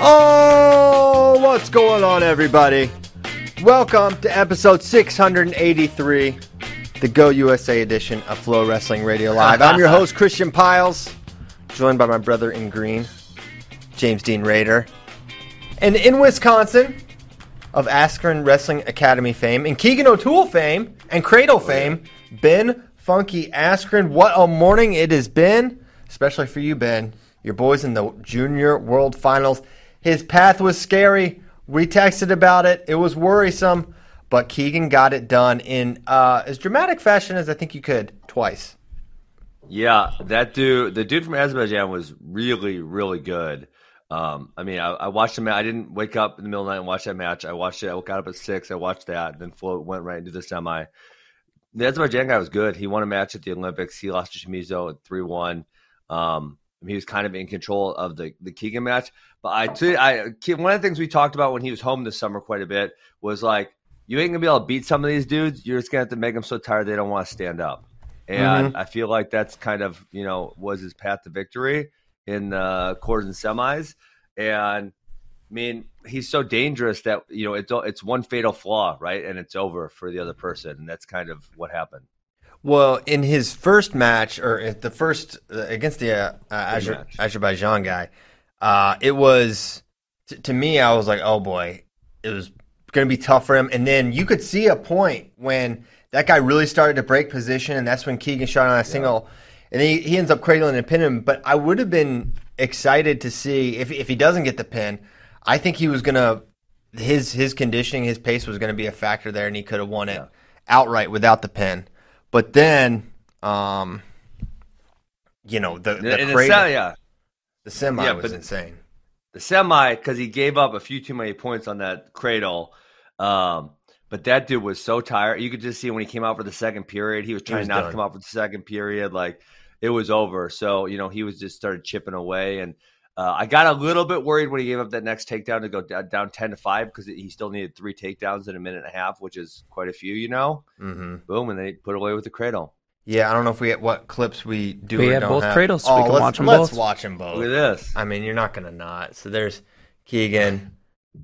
Oh, what's going on, everybody? Welcome to episode 683, the Go USA edition of Flow Wrestling Radio Live. I'm your host, Christian Piles, joined by my brother in green, James Dean Rader. And in Wisconsin, of Askren Wrestling Academy fame, and Keegan O'Toole fame, and Cradle fame, Ben Funky Askren. What a morning it has been, especially for you, Ben. Your boys in the Junior World Finals. His path was scary. We texted about it. It was worrisome. But Keegan got it done in as dramatic fashion as I think you could, twice. Yeah, that dude, the dude from Azerbaijan was really, really good. I watched the match. I didn't wake up in the middle of the night and watch that match. I watched it. I woke up at 6. I watched that. Then Flo went right into the semi. The Azerbaijan guy was good. He won a match at the Olympics. He lost to Shimizu at 3-1. He was kind of in control of the Keegan match. But one of the things we talked about when he was home this summer quite a bit was like, you ain't going to be able to beat some of these dudes. You're just going to have to make them so tired they don't want to stand up. And I feel like that's kind of, was his path to victory in the quarters and semis. And, he's so dangerous that, it's one fatal flaw, right? And it's over for the other person. And that's kind of what happened. Well, in his first match, or the first against the Azerbaijan guy, it was, to me, I was like, oh boy, it was going to be tough for him. And then you could see a point when that guy really started to break position, and that's when Keegan shot on that single. And he ends up cradling and pinning him. But I would have been excited to see, if he doesn't get the pin, I think he was going to, his conditioning, his pace was going to be a factor there, and he could have won it outright without the pin. But then, the semi was insane. The semi, because he gave up a few too many points on that cradle. But that dude was so tired. You could just see when he came out for the second period, he was trying to come out for the second period. Like, it was over. So, he was just started chipping away. And I got a little bit worried when he gave up that next takedown to go down 10-5 because he still needed 3 takedowns in a minute and a half, which is quite a few, Boom, and they put away with the cradle. Yeah, I don't know if we had what clips we do. We have both cradles. So we can watch them both. Let's watch them both. Look at this. You're not going to not. So there's Keegan,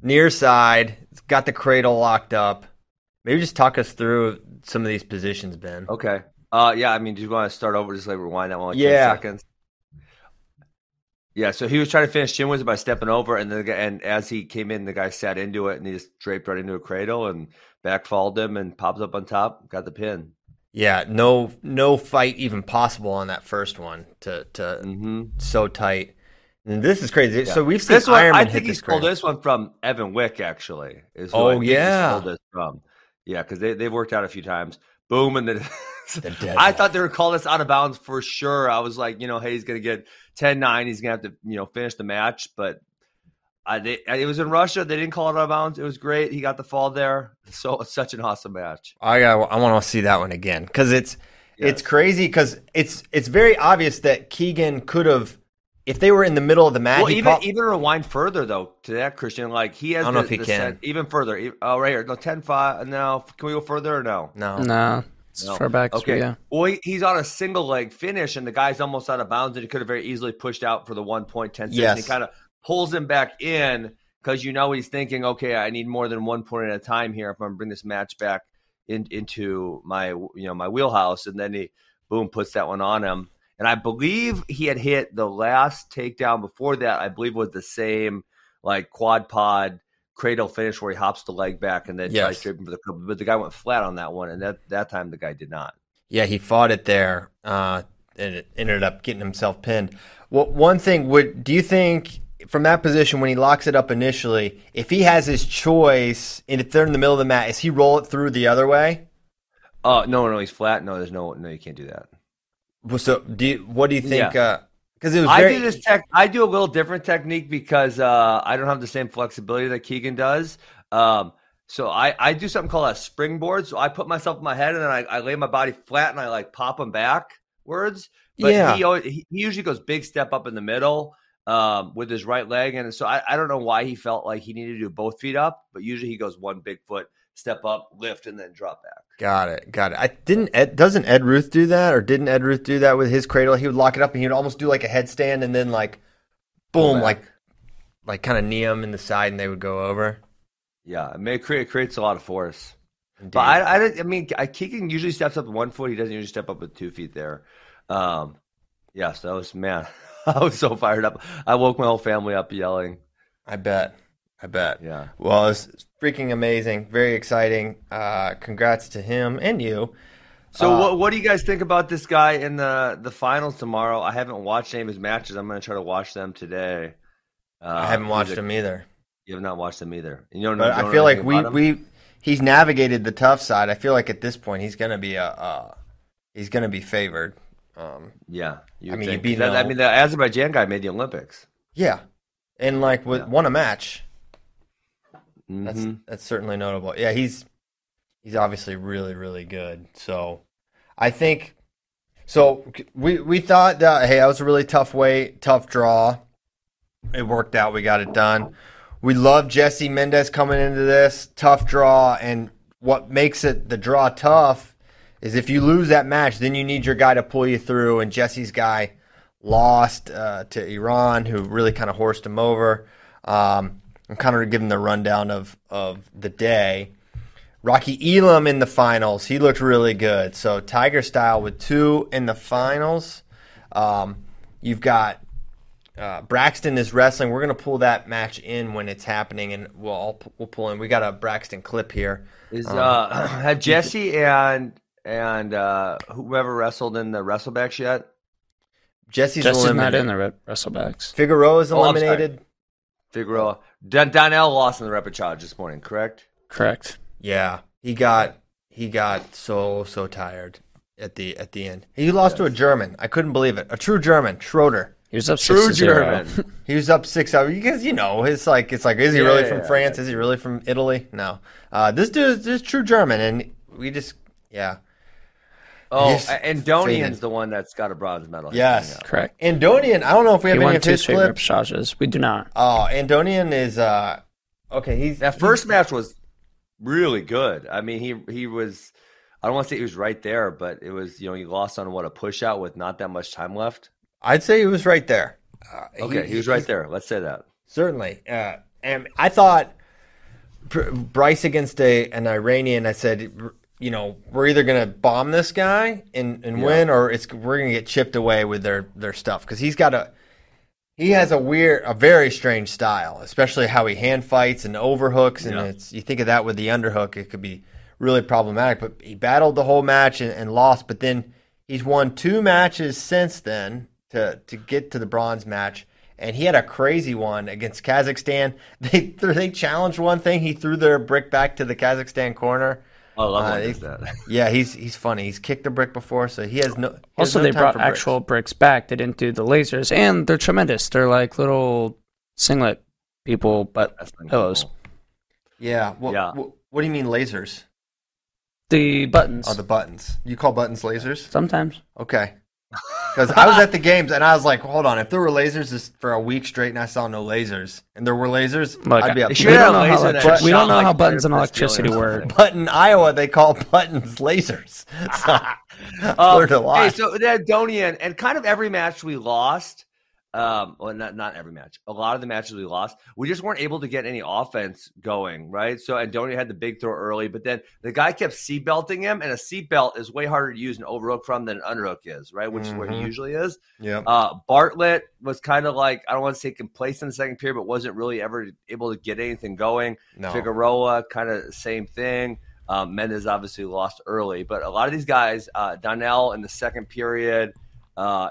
near side, got the cradle locked up. Maybe just talk us through some of these positions, Ben. Okay. Do you want to start over? Just like rewind that one 10 seconds. Yeah, so he was trying to finish Jim Wizard by stepping over, and as he came in, the guy sat into it, and he just draped right into a cradle and backfalled him and popped up on top, got the pin. Yeah, no fight even possible on that first one so tight. And this is crazy. Yeah. So we've seen this Ironman hit this. I think he stole this one from Evan Wick, actually. He stole this from. Yeah, because they've worked out a few times. Boom, and then I thought they were calling this out of bounds for sure. I was like, hey, he's going to get 10-9. He's going to have to, finish the match. But it was in Russia. They didn't call it out of bounds. It was great. He got the fall there. So it's such an awesome match. I want to see that one again because it's crazy because it's very obvious that Keegan could have, if they were in the middle of the match. Well, even rewind further though to that, Christian. Like he has, I don't know if he can set, even further. Oh, right here, no 10-5. No, can we go further or no? No. It's far back. Okay. Yeah. Well, he's on a single leg finish, and the guy's almost out of bounds, and he could have very easily pushed out for the 1.10 seconds. Yes. He kind of pulls him back in because he's thinking, okay, I need more than 1 point at a time here if I'm gonna bring this match back into my my wheelhouse. And then he boom puts that one on him, and I believe he had hit the last takedown before that. I believe was the same like quad pod cradle finish where he hops the leg back and then tries to trip him for the club. But the guy went flat on that one, and that time the guy did not. Yeah, he fought it there, and it ended up getting himself pinned. Well, one thing, do you think from that position when he locks it up initially, if he has his choice, and if they're in the middle of the mat, is he roll it through the other way? No, he's flat. No, there's no, you can't do that. Well, so what do you think? Yeah. It was I do this tech. I do a little different technique because I don't have the same flexibility that Keegan does. So I do something called a springboard. So I put myself in my head and then I lay my body flat and I like pop him backwards. But he usually goes big step up in the middle with his right leg. And so I don't know why he felt like he needed to do both feet up, but usually he goes one big foot, step up, lift, and then drop back. Got it. Doesn't Ed Ruth do that, or didn't Ed Ruth do that with his cradle? He would lock it up and he would almost do like a headstand and then like boom, like like kind of knee them in the side and they would go over. Yeah, I mean, it creates a lot of force. Indeed. But I mean, Keegan usually steps up with 1 foot. He doesn't usually step up with 2 feet there. Yeah, so that was, man, I was so fired up. I woke my whole family up yelling. I bet. Yeah. Well, it's freaking amazing. Very exciting. Congrats to him and you. So what do you guys think about this guy in the finals tomorrow? I haven't watched any of his matches. I'm going to try to watch them today. I haven't watched them either. You have not watched them either. You don't know, but I feel like he's navigated the tough side. I feel like at this point he's going to be he's going to be favored. Yeah. The Azerbaijan guy made the Olympics. Yeah. And won a match. Mm-hmm. That's certainly notable. Yeah, he's obviously really, really good. So I think we thought that, hey, that was a really tough weight, tough draw. It worked out. We got it done. We love Jesse Mendez coming into this tough draw, and what makes it the draw tough is if you lose that match, then you need your guy to pull you through, and Jesse's guy lost to Iran, who really kind of horsed him over. I'm kind of giving the rundown of the day. Rocky Elam in the finals. He looked really good. So Tiger style with two in the finals. You've got Braxton is wrestling. We're going to pull that match in when it's happening, and we'll pull in. We got a Braxton clip here. Had Jesse and whoever wrestled in the WrestleBacks yet? Jesse's not in the WrestleBacks. Figueroa is eliminated. Figueroa. Donnell lost in the repechage this morning, correct? Correct. Yeah, he got so tired at the end. He lost to a German. I couldn't believe it. A true German, Schroeder. He was up 6-0. He was up 6-0. You guys, is he really from France? Yeah. Is he really from Italy? No. This dude is true German, and we just and Donian's the one that's got a bronze medal. Yes, correct. Andonian, I don't know if we have any of his clips. We do not. Oh, Andonian is okay. That first match was really good. I mean, he was. I don't want to say he was right there, but it was. He lost on a push out with not that much time left. I'd say he was right there. He was right there. Let's say that. Certainly. And I thought Bryce against an Iranian, I said, we're either going to bomb this guy and win, or we're going to get chipped away with their stuff. Because he's got a very strange style, especially how he hand fights and overhooks. And you think of that with the underhook, it could be really problematic. But he battled the whole match and lost. But then he's won two matches since then to get to the bronze match, and he had a crazy one against Kazakhstan. They challenged one thing. He threw their brick back to the Kazakhstan corner. Oh, I love that. Yeah, he's funny. He's kicked a brick before, so he has no. They brought actual bricks back. They didn't do the lasers, and they're tremendous. They're like little singlet people, but pillows. Yeah. What do you mean lasers? The buttons. Oh, the buttons. You call buttons lasers? Sometimes. Okay. Because I was at the games, and I was like, hold on. If there were lasers for a week straight and I saw no lasers, and there were lasers, I'd be up. We don't know how buttons and electricity work. But in Iowa, they call buttons lasers. So learned a lot. Hey, so Donian, and kind of every match we lost, not every match, a lot of the matches we lost, we just weren't able to get any offense going, right? So Antonio had the big throw early, but then the guy kept seatbelting him, and a seatbelt is way harder to use an overhook from than an underhook is, right? Which is where he usually is. Yeah. Bartlett was kind of like, I don't want to say complacent in the second period, but wasn't really ever able to get anything going. No. Figueroa, kind of same thing. Mendez obviously lost early, but a lot of these guys, Donnell in the second period,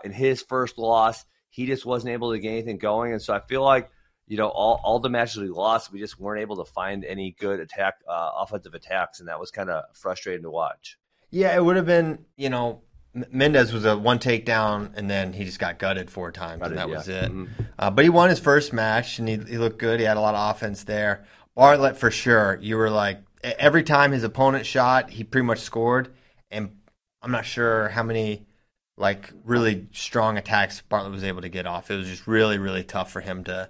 in his first loss, he just wasn't able to get anything going. And so I feel like, all the matches we lost, we just weren't able to find any good offensive attacks. And that was kind of frustrating to watch. Yeah, it would have been, Mendez was a one takedown, and then he just got gutted 4 times, and that was it. Mm-hmm. But he won his first match, and he looked good. He had a lot of offense there. Bartlett, for sure, you were like, every time his opponent shot, he pretty much scored. And I'm not sure how many really strong attacks Bartlett was able to get off. It was just really, really tough for him to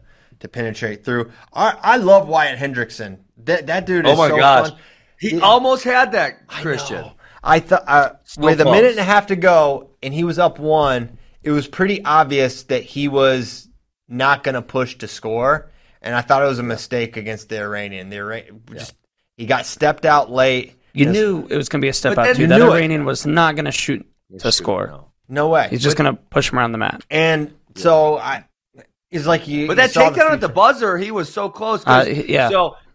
penetrate through. I love Wyatt Hendrickson. That dude is so fun. Oh, my gosh. He almost had that, Christian. I thought with a minute and a half to go and he was up 1, it was pretty obvious that he was not going to push to score. and I thought it was a mistake against the Iranian. He got stepped out late. You knew it was going to be a step out, too. That Iranian was not going to shoot to score. No way. He's just going to push him around the mat. And so it's like you. But that takedown at the buzzer, he was so close. So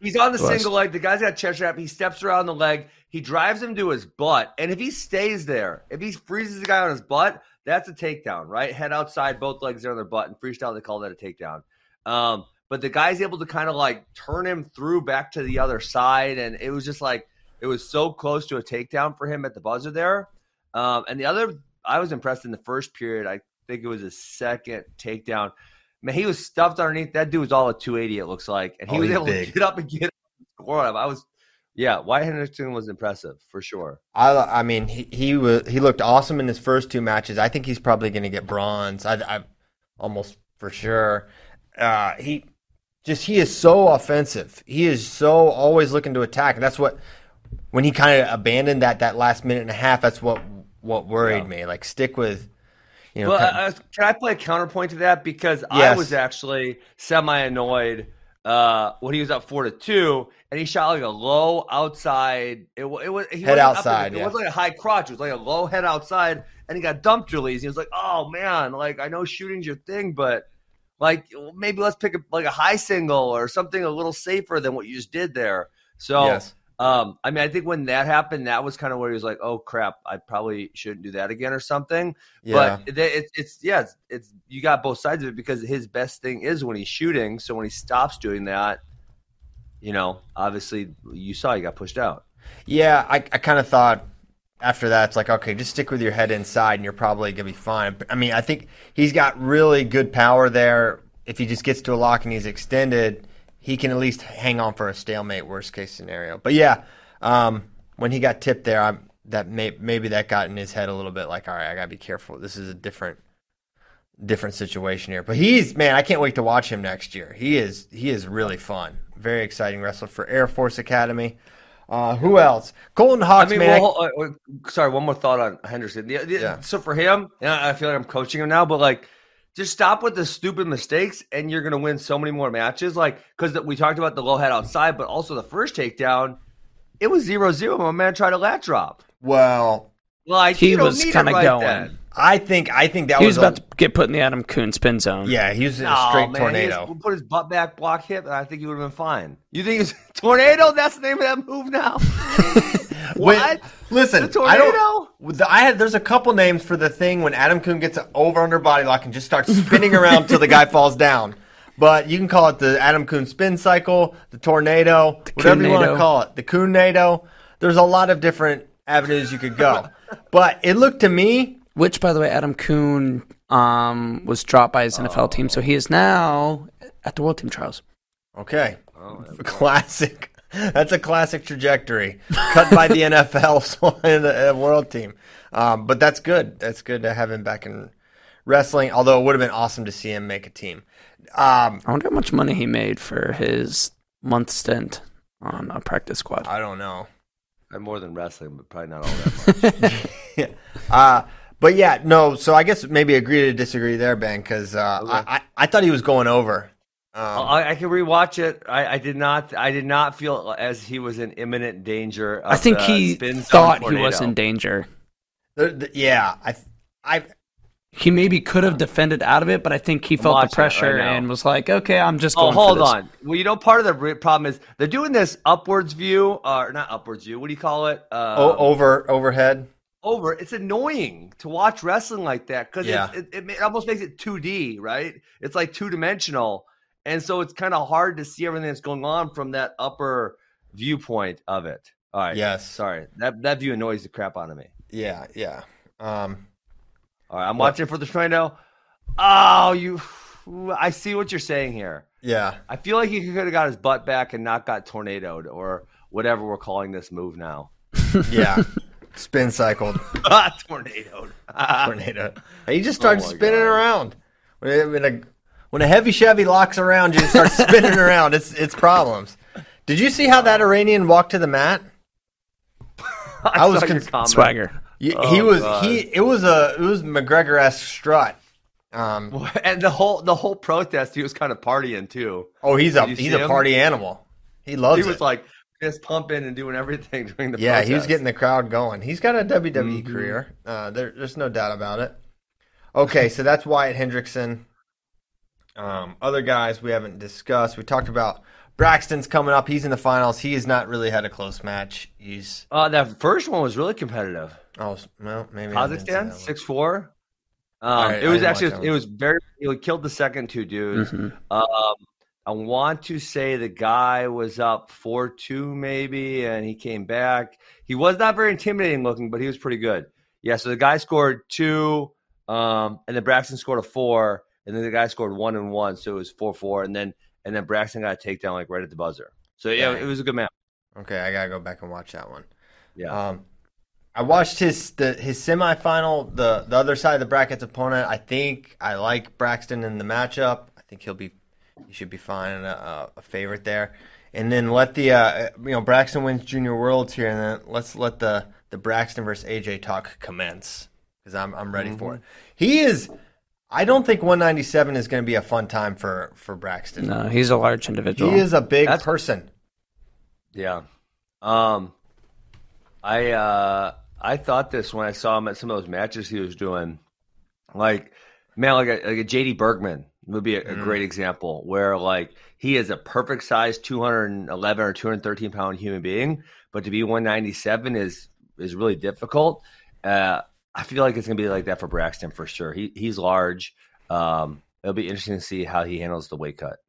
he's on the single leg. The guy's got chest strap. He steps around the leg. He drives him to his butt. And if he stays there, if he freezes the guy on his butt, that's a takedown, right? Head outside, both legs are on their butt. In freestyle, they call that a takedown. But the guy's able to kind of like turn him through back to the other side. And it was just like, it was so close to a takedown for him at the buzzer there. And the other, I was impressed in the first period. I think it was his second takedown. Man, he was stuffed underneath. That dude was all at 280, it looks like. And he was able to get up and get up and score him. Wyatt Henderson was impressive for sure. I mean, he looked awesome in his first two matches. I think he's probably going to get bronze. I almost for sure. He is so offensive. He is so always looking to attack. And that's what, when he kind of abandoned that last minute and a half, that's what worried me. Like, stick with, you know. Well, can I play a counterpoint to that? Because I was actually semi-annoyed when he was up 4-2, and he shot like a low outside. It wasn't like a high crotch. It was like a low head outside, and he got dumped really easy. He was like, oh, man, like, I know shooting's your thing, but like maybe let's pick a high single or something a little safer than what you just did there. So, I mean, I think when that happened, that was kind of where he was like, oh, crap, I probably shouldn't do that again or something. Yeah. But it's you got both sides of it, because his best thing is when he's shooting. So when he stops doing that, you know, obviously you saw he got pushed out. Yeah, I kind of thought after that, it's like, okay, just stick with your head inside and you're probably going to be fine. But, I mean, I think he's got really good power there. If he just gets to a lock and he's extended, he can at least hang on for a stalemate, worst case scenario. But yeah, when he got tipped there, maybe that got in his head a little bit. Like, all right, I gotta be careful. This is a different situation here. But I can't wait to watch him next year. He is really fun, very exciting wrestler for Air Force Academy. Who else? Colton Hawks. I mean, sorry, one more thought on Henderson. So for him, I feel like I'm coaching him now, but like, just stop with the stupid mistakes, and you're going to win so many more matches. Like, because we talked about the low head outside, but also the first takedown, it was 0-0. My man tried a lat drop. Well, like, he was kind of going. Then. I think that he was about to get put in the Adam Kuntz spin zone. Yeah, he was in a straight tornado. He put his butt back, block hip, and I think he would have been fine. You think it's tornado? That's the name of that move now. What? Listen, the tornado? There's a couple names for the thing when Adam Kuhn gets an over-under body lock and just starts spinning around until the guy falls down. But you can call it the Adam Kuhn spin cycle, the tornado, whatever you want to call it, the Kuhnado. There's a lot of different avenues you could go. But it looked to me, which, by the way, Adam Kuhn was dropped by his NFL team, so he is now at the World Team Trials. Okay. Oh, classic. That's a classic trajectory cut by the NFL and the world team. But that's good. That's good to have him back in wrestling, although it would have been awesome to see him make a team. I wonder how much money he made for his month stint on a practice squad. I don't know. I'm more than wrestling, but probably not all that much. But yeah, no, so I guess maybe agree to disagree there, Ben, because I thought he was going over. I can rewatch it. I did not feel as he was in imminent danger. Of I think he thought tornado. He was in danger. He maybe could have defended out of it, but I think he felt the pressure right and was like, "Okay, I'm just going." Oh, hold on. Well, you know, part of the problem is they're doing this upwards view, or not upwards view. What do you call it? Overhead. Over. It's annoying to watch wrestling like that because it almost makes it 2D, right? It's like two dimensional. And so it's kind of hard to see everything that's going on from that upper viewpoint of it. All right. Yes. Sorry. That view annoys the crap out of me. Yeah. Yeah. All right. I'm watching for the tornado. Oh, I see what you're saying here. Yeah. I feel like he could have got his butt back and not got tornadoed or whatever we're calling this move now. Yeah. Spin cycled. Tornadoed. Tornado. He just started spinning around. When a heavy Chevy locks around you and starts spinning around, it's problems. Did you see how that Iranian walked to the mat? I was swagger. It was McGregor-esque strut. And the whole protest, he was kind of partying too. Oh, he's a party animal. He loves it. He was like fist pumping and doing everything during the protest. Yeah, he was getting the crowd going. He's got a WWE career. There's no doubt about it. Okay, so that's Wyatt Hendrickson. Other guys we haven't discussed. We talked about Braxton's coming up. He's in the finals. He has not really had a close match. He's that first one was really competitive. Oh, well, maybe Kazakhstan 6'4". Right, it was actually very. He killed the second two dudes. Mm-hmm. I want to say the guy was up 4-2 maybe, and he came back. He was not very intimidating looking, but he was pretty good. Yeah, so the guy scored 2, and then Braxton scored a 4, and then the guy scored 1 and 1, so it was 4-4, and then Braxton got a takedown like right at the buzzer. So yeah, it was a good match. Okay, I gotta go back and watch that one. Yeah. I watched his semifinal, the other side of the bracket's opponent. I think I like Braxton in the matchup. I think he should be fine and a favorite there. And then let the Braxton wins Junior Worlds here, and then let's let the Braxton versus AJ talk commence, because I'm ready for it. I don't think 197 is going to be a fun time for Braxton. No, he's a large individual. He is a big person. Yeah. I thought this when I saw him at some of those matches he was doing. Like, man, like a J.D. Bergman would be a great example, where like he is a perfect size 211 or 213 pound human being, but to be 197 is really difficult. I feel like it's going to be like that for Braxton for sure. He's large. It'll be interesting to see how he handles the weight cut.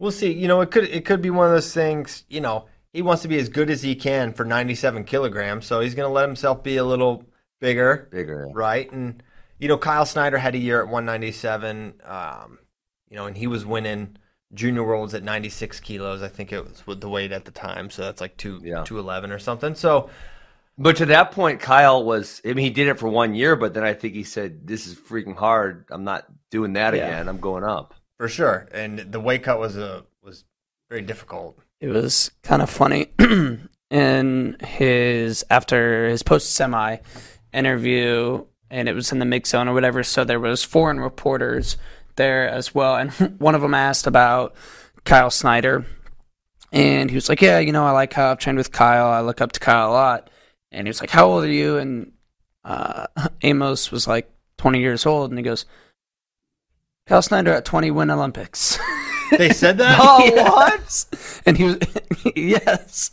We'll see. You know, it could be one of those things, you know, he wants to be as good as he can for 97 kilograms, so he's going to let himself be a little bigger. Bigger, yeah. Right? And, you know, Kyle Snyder had a year at 197, and he was winning Junior Worlds at 96 kilos. I think it was with the weight at the time, so that's like 211 or something. So, but to that point, Kyle was – I mean, he did it for 1 year, but then I think he said, this is freaking hard. I'm not doing that again. I'm going up. For sure. And the weight cut was very difficult. It was kind of funny after his post-semi interview, and it was in the mix zone or whatever, so there was foreign reporters there as well, and one of them asked about Kyle Snyder, and he was like, yeah, you know, I like how I've trained with Kyle, I look up to Kyle a lot, and he was like, how old are you? And Amos was like 20 years old, and he goes, Kyle Snyder at 20 win Olympics. They said that? Oh, yes. What? And he was, yes.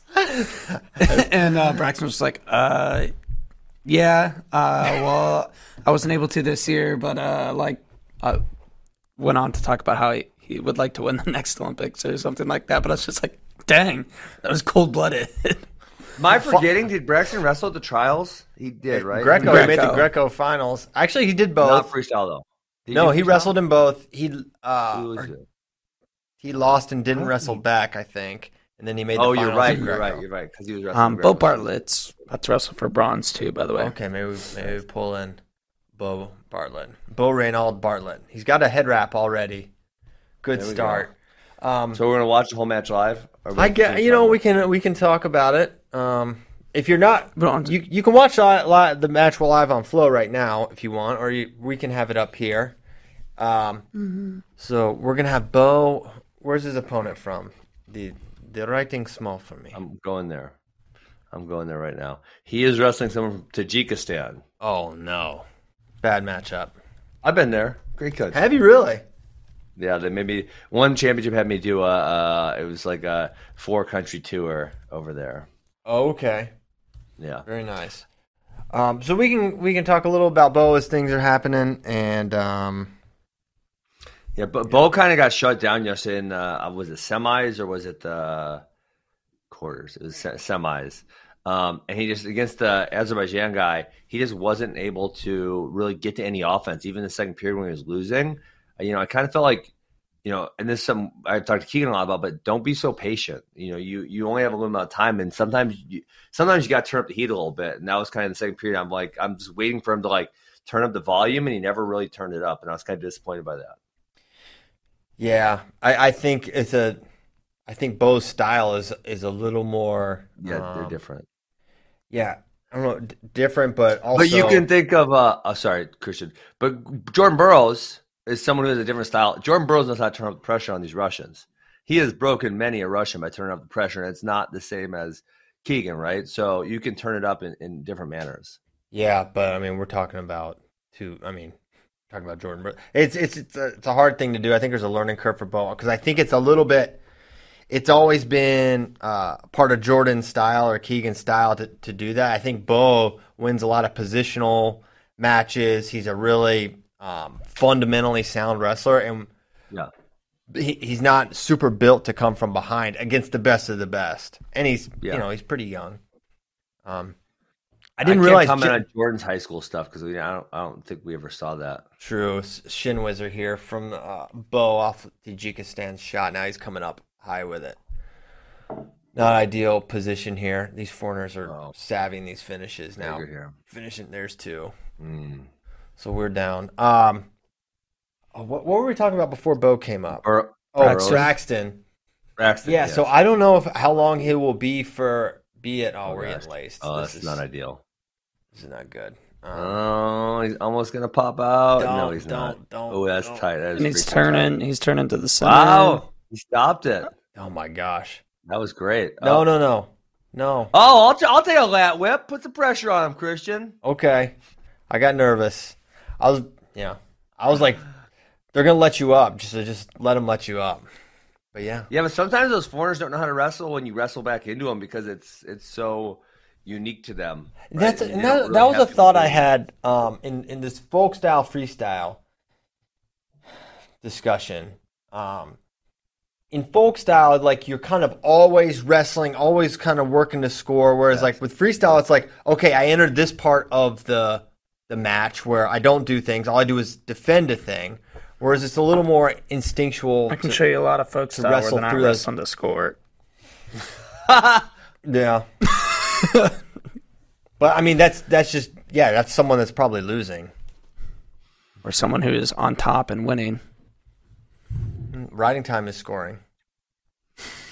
And Braxton was like, well, I wasn't able to this year, but I went on to talk about how he would like to win the next Olympics or something like that. But I was just like, dang, that was cold-blooded. Am I forgetting, did Braxton wrestle at the trials? He did, right? Greco. He made the Greco finals. Actually, he did both. Not freestyle, though. He wrestled in both. He lost and didn't wrestle back, I think, and then he made the finals. Oh, you're right, because he was wrestling. Bo Bartlett's about to wrestle for bronze too, by the way. Okay, maybe we pull in Bo Bartlett, Bo Reynold Bartlett. He's got a head wrap already. Good start. Go. So we're gonna watch the whole match live. I get, we can talk about it. If you're not, you can watch the match live on Flow right now if you want, or we can have it up here. So we're gonna have Bo. Where's his opponent from? The writing's small for me. I'm going there right now. He is wrestling someone from Tajikistan. Oh, no. Bad matchup. I've been there. Great coach. Have you really? Yeah, they made me – one championship had me do it was like a 4-country tour over there. Oh, okay. Yeah. Very nice. So we can talk a little about Bo as things are happening, and yeah, but Bo kind of got shut down yesterday in was it semis or was it the quarters? It was semis. And he just, against the Azerbaijan guy, he just wasn't able to really get to any offense, even the second period when he was losing. I kind of felt like, and this is something I talked to Keegan a lot about, but don't be so patient. You only have a little amount of time, and sometimes you got to turn up the heat a little bit. And that was kind of the second period. I'm like, I'm just waiting for him to like turn up the volume, and he never really turned it up. And I was kind of disappointed by that. Yeah, I think I think Bo's style is a little more. Yeah, they're different. Yeah, I don't know, different, but also. But you can think of Christian. But Jordan Burroughs is someone who has a different style. Jordan Burroughs knows how to turn up the pressure on these Russians. He has broken many a Russian by turning up the pressure, and it's not the same as Keegan, right? So you can turn it up in different manners. Yeah, but I mean, we're talking about two. I mean, talking about Jordan Burroughs. It's a hard thing to do. I think there's a learning curve for ball because I think it's a little bit. It's always been part of Jordan's style or Keegan's style to do that. I think Bo wins a lot of positional matches. He's a really fundamentally sound wrestler, and yeah, he's not super built to come from behind against the best of the best. And he's he's pretty young. I didn't realize comment on Jordan's high school stuff because I don't think we ever saw that. True, Shin Whizzer here from Bo off Tajikistan's shot. Now he's coming up high with it. Not ideal position here. These foreigners are savving these finishes now. Here. Finishing, there's two. So we're down. What were we talking about before Bo came up? Braxton. Yeah, yes. So I don't know how long he will be at Orient Laced. Oh, that's not ideal. This is not good. He's almost going to pop out. No, he's not. That's tight. And he's turning to the center. Wow. He stopped it. Oh, my gosh. That was great. No. Oh, I'll take a lat whip. Put some pressure on him, Christian. Okay. I got nervous. I was like, they're going to let you up. Just let them let you up. But, yeah. Yeah, but sometimes those foreigners don't know how to wrestle when you wrestle back into them because it's so unique to them. Right? That was a thought I had in this folk style freestyle discussion. In folk style, like you're kind of always wrestling, always kind of working to score. Whereas, like with freestyle, it's like, okay, I entered this part of the match where I don't do things. All I do is defend a thing. Whereas it's a little more instinctual. I can show you a lot of folk style where they're not wrestling to score. Yeah, but I mean that's just that's someone that's probably losing, or someone who is on top and winning. Riding time is scoring.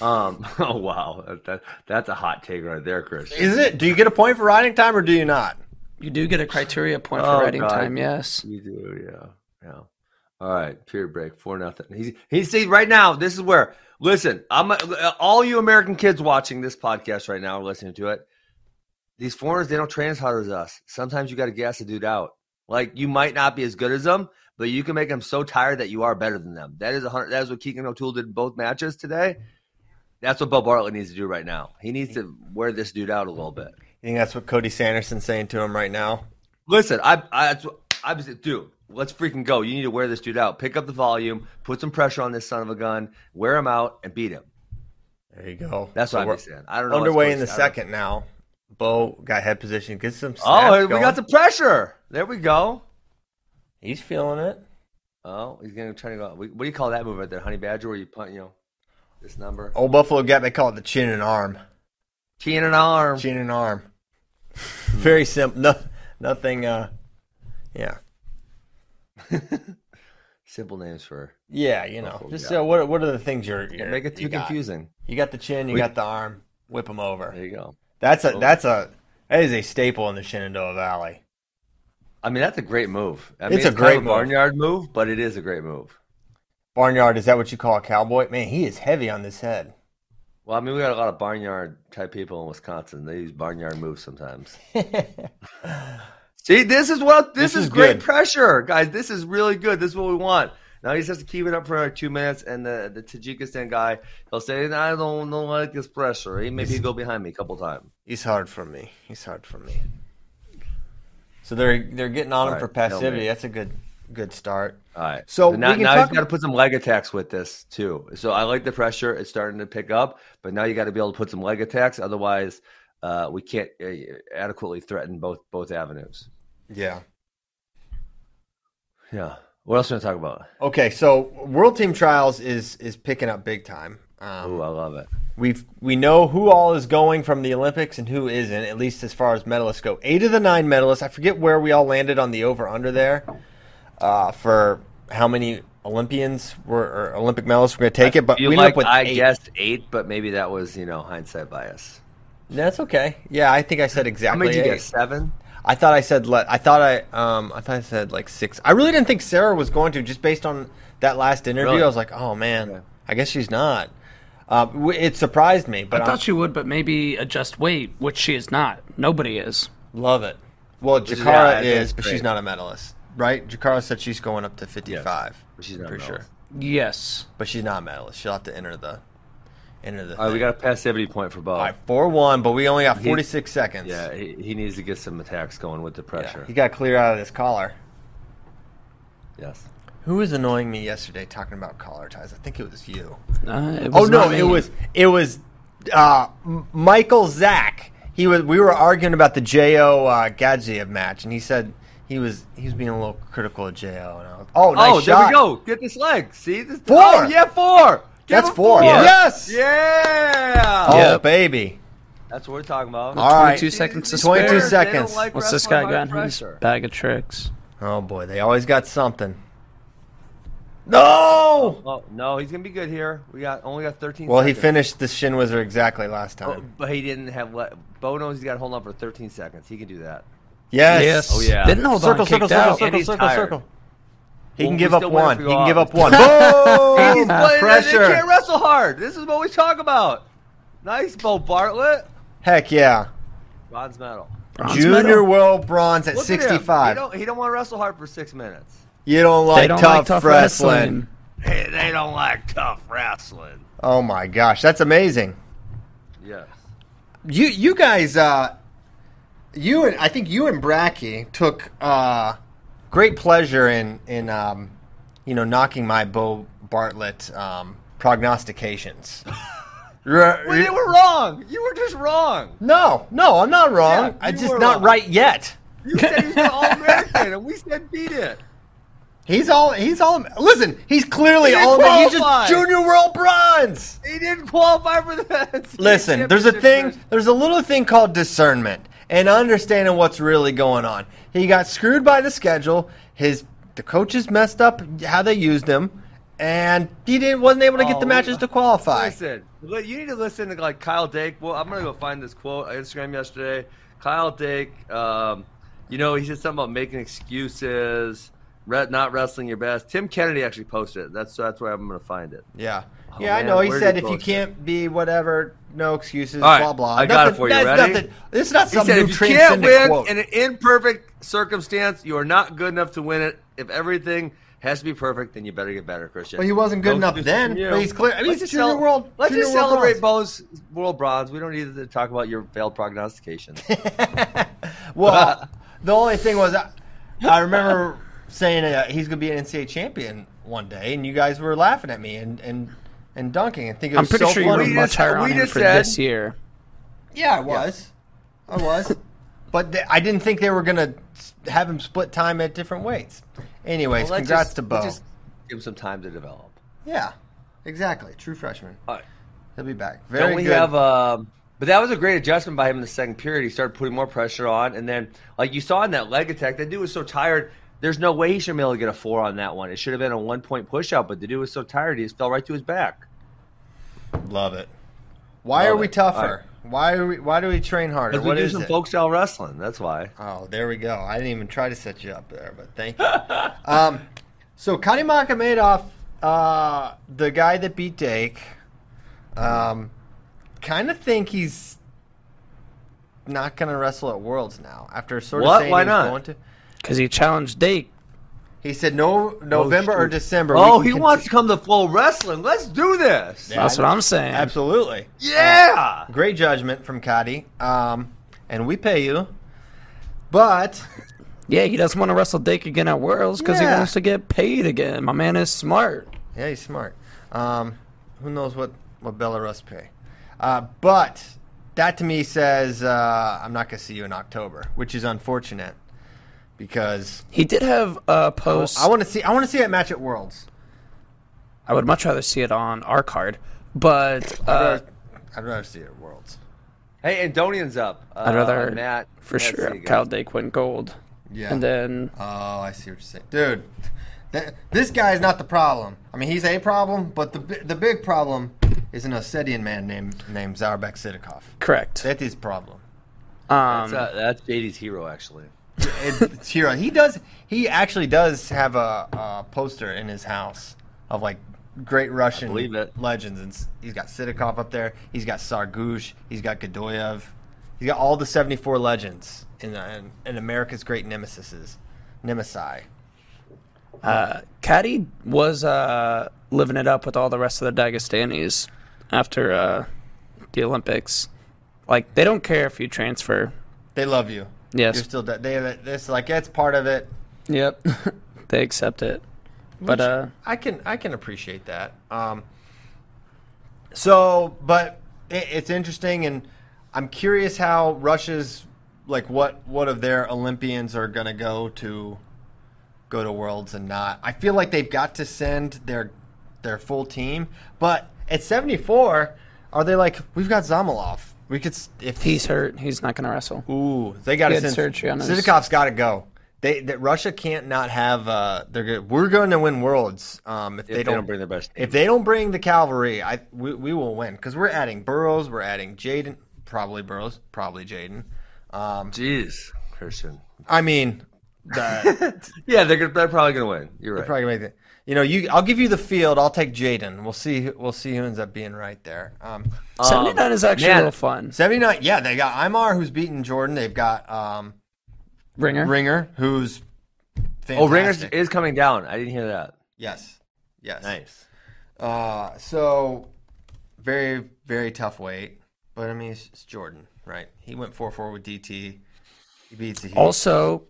Oh wow, that's a hot take right there, Chris. Is it? Do you get a point for riding time, or do you not? You do get a criteria point for riding time. Yes, you do. Yeah. All right, period break 4-0. He's see right now. This is where listen. All you American kids watching this podcast right now or listening to it. These foreigners, they don't train as hard as us. Sometimes you got to gas a dude out. Like you might not be as good as them. But you can make them so tired that you are better than them. That is what Keegan O'Toole did in both matches today. That's what Bo Bartlett needs to do right now. He needs to wear this dude out a little bit. You think that's what Cody Sanderson's saying to him right now? Listen, dude, let's freaking go. You need to wear this dude out. Pick up the volume, put some pressure on this son of a gun, wear him out, and beat him. There you go. That's what I'm saying. I don't know. Underway in the second now. Bo got head position. Get some snaps we got the pressure. There we go. He's feeling it. Oh, he's going to try to go. What do you call that move right there, honey badger, where you punt, this number? Old Buffalo Gap, they call it the chin and arm. Chin and arm. Very simple. No, nothing, simple names for. Yeah, Buffalo just what are the things you're make it too confusing. You got the chin, got the arm, whip them over. There you go. That is a staple in the Shenandoah Valley. I mean, that's a great move. It's a great barnyard move, but it is a great move. Barnyard, is that what you call a cowboy? Man, he is heavy on this head. Well, I mean, we got a lot of barnyard-type people in Wisconsin. They use barnyard moves sometimes. See, this is great pressure, guys. This is really good. This is what we want. Now he just has to keep it up for another 2 minutes, and the Tajikistan guy, he'll say, I don't like this pressure. Maybe he'll go behind me a couple times. He's hard for me. So they're getting on him for passivity. That's a good start. All right. So now you've got to put some leg attacks with this too. So I like the pressure; it's starting to pick up. But now you got to be able to put some leg attacks. Otherwise, we can't adequately threaten both avenues. Yeah. Yeah. What else are we going to talk about? Okay. So World Team Trials is picking up big time. I love it. We know who all is going from the Olympics and who isn't, at least as far as medalists go. 8 of the 9 medalists. I forget where we all landed on the over-under there for how many Olympic medalists were going to take it. But we ended up with 8. I guessed 8, but maybe that was hindsight bias. That's okay. Yeah, I think I said exactly 8. How many did you get, 7? I thought I said I thought I said like six. I really didn't think Sarah was going to, just based on that last interview. Really? I was like, oh man, yeah. I guess she's not. It surprised me, but I thought she would, but maybe adjust weight, which she is not. Nobody is. Love it. Well, Jakara is, but she's not a medalist, right? Jakara said she's going up to 55. Yes, but she's not pretty sure. Yes, but she's not a medalist. She'll have to enter the. All right, we got a passivity point for Bob. All right, 4-1, but we only got 46 seconds. Yeah, he needs to get some attacks going with the pressure. Yeah, he got to clear out of this collar. Yes. Who was annoying me yesterday talking about collar ties? I think it was you. It was Michael Zach. We were arguing about the J.O. Gadziev match, and he said he was being a little critical of J.O. And I was, nice shot. There we go. Get this leg. See this 4. Oh, yeah, 4. That's 4. Yeah. Yes. Yeah. Oh, baby. That's what we're talking about. All right. 22 seconds to spare. 22 seconds. Like what's this guy got in his bag of tricks? Oh, boy. They always got something. No. Oh, no. He's going to be good here. We only got 13 seconds. He finished the Shin Wizard exactly last time. But he didn't have – Bo knows he's got to hold on for 13 seconds. He can do that. Yes. Oh, yeah. Didn't hold on. Circle. He can give up one. Boom! Pressure. They can't wrestle hard. This is what we talk about. Nice, Bo Bartlett. Heck yeah. Bronze medal. Junior world bronze at 65. He don't want to wrestle hard for 6 minutes. You don't like tough wrestling. They don't like tough wrestling. Oh my gosh, that's amazing. Yes. You guys, I think you and Bracky took. Great pleasure in knocking my Bo Bartlett prognostications. You were wrong. You were just wrong. No, I'm not wrong. Yeah, I'm just not wrong. Right yet. You said he was an All-American, and we said beat it. He's all. Listen, he's clearly all. He's just Junior World Bronze. He didn't qualify for that. Listen, there's a thing. There's a little thing called discernment. And understanding what's really going on. He got screwed by the schedule. The coaches messed up how they used him, and he wasn't able to get the matches to qualify. Listen, you need to listen to like Kyle Dake. Well, I'm gonna go find this quote on Instagram yesterday. Kyle Dake, he said something about making excuses, not wrestling your best. Tim Kennedy actually posted it. That's where I'm gonna find it. Yeah. Yeah, man, I know. He said if you can't be whatever, no excuses, right, blah, blah. I got it for you. Ready? Nothing, it's not something you can't win quote. In an imperfect circumstance, you are not good enough to win it. If everything has to be perfect, then you better get better, Christian. Well, he wasn't good enough then. But he's clear. I mean, it's Junior World. Let's just celebrate Bo's World Bronze. We don't need to talk about your failed prognostications. The only thing was I remember saying he's going to be an NCAA champion one day, and you guys were laughing at me and dunking. I think it was I'm pretty sure you were much higher on him for this year. Yeah, I was. But I didn't think they were going to have him split time at different weights. Anyways, congrats to Bo. Just give him some time to develop. Yeah, exactly. True freshman. All right. He'll be back. Very good. But that was a great adjustment by him in the second period. He started putting more pressure on. And then, like you saw in that leg attack, that dude was so tired. There's no way he should be able to get a 4 on that one. It should have been a 1-point push-out, but the dude was so tired, he just fell right to his back. Love it. Why are we tougher? Right. Why do we train harder? Because we do some folk-style wrestling. That's why. Oh, there we go. I didn't even try to set you up there, but thank you. So Connie Makhmedov, the guy that beat Dake, kind of think he's not going to wrestle at Worlds now. After sort of saying he's going to. Because he challenged Dake. He said November or December. Oh, he wants to come to full wrestling. Let's do this. Yeah, that's what I'm saying. Absolutely. Yeah. Great judgment from Cody. And we pay you. But. Yeah, he doesn't want to wrestle Dake again at Worlds because he wants to get paid again. My man is smart. Yeah, he's smart. Who knows what Belarus pay. But that to me says I'm not going to see you in October, which is unfortunate. Because he did have a post. I want to see that match at Worlds. I would much rather see it on our card, but I'd rather see it at Worlds. Hey, Andonian's up. I'd rather Matt for sure. Kyle Dake win gold. Yeah, and then I see what you're saying, dude. This guy is not the problem. I mean, he's a problem, but the big problem is an Ossetian man named Zauerbek Sidikov. Correct. That is the problem. That's JD's hero, actually. It's hero. He actually does have a poster in his house of like great Russian legends, and he's got Sidakov up there. He's got Sargush. He's got Godoyev. He's got all the 74 legends in America's great nemesis. Caddy was living it up with all the rest of the Dagestanis after the Olympics. Like, they don't care if you transfer. They love you. Yes. You're still dead. That's part of it. Yep. They accept it. But I can appreciate that. But it's interesting, and I'm curious how Russia's like what of their Olympians are going to go to Worlds and not. I feel like they've got to send their full team, but at 74, are they like, we've got Zamolov? We could, if he's hurt, he's not going to wrestle. Ooh, they got to send surgery on his... Sidakov's got to go. Russia can't not have. We're going to win Worlds. If they don't bring their best team. If they don't bring the cavalry, we will win, because we're adding Burroughs, we're adding Jaden, probably Burroughs, probably Jaden. Jeez, Christian. I mean, yeah, they're probably going to win. You're right. They're probably going to make it. I'll give you the field. I'll take Jaden. We'll see who ends up being right there. 79 is actually a little fun. 79, yeah. They got Imar, who's beaten Jordan. They've got Ringer, who's fantastic. Oh, Ringer is coming down. I didn't hear that. Yes. Nice. So very, very tough weight. But, I mean, it's Jordan, right? He went 4-4 with DT. He beats the Heat. Also,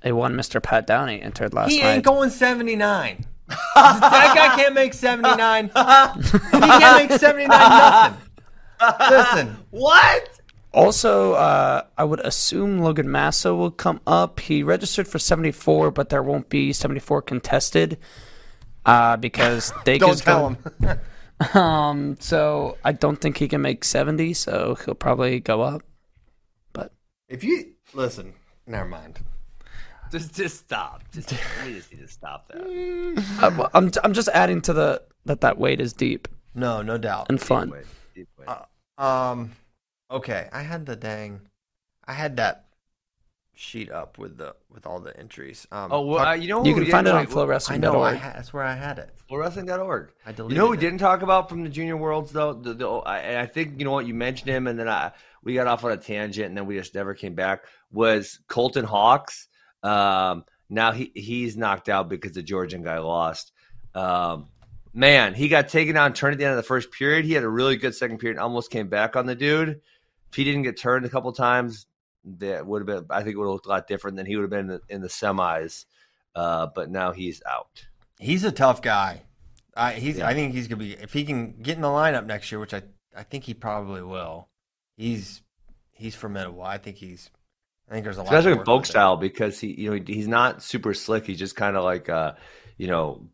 they won Mr. Pat Downey entered last night. He ain't going 79. That guy can't make 79. He can't make 79 nothing. Listen. What? Also, I would assume Logan Massa will come up. He registered for 74, but there won't be 74 contested because they don't tell him. So I don't think he can make 70, so he'll probably go up. But if you listen, never mind. Just stop. We just need to stop that. I'm just adding to the that weight is deep. No doubt. And fun. Deep weight. Okay, I had that sheet up with all the entries. You can find it on flowwrestling.org. That's where I had it. Flowwrestling.org. I deleted. We didn't talk about from the Junior Worlds though. I think you mentioned him, and then we got off on a tangent, and then we just never came back. Was Colton Hawks? Now he's knocked out because the Georgian guy lost. Man, he got taken on, turned at the end of the first period. He had a really good second period and almost came back on the dude. If he didn't get turned a couple times, that would have been, I think it would have looked a lot different than he would have been in the semis. But now he's out. He's a tough guy. I think he's going to be, if he can get in the lineup next year, which I think he probably will. He's formidable. I think there's a lot. Especially with folk style, because he's not super slick. He's just kind of like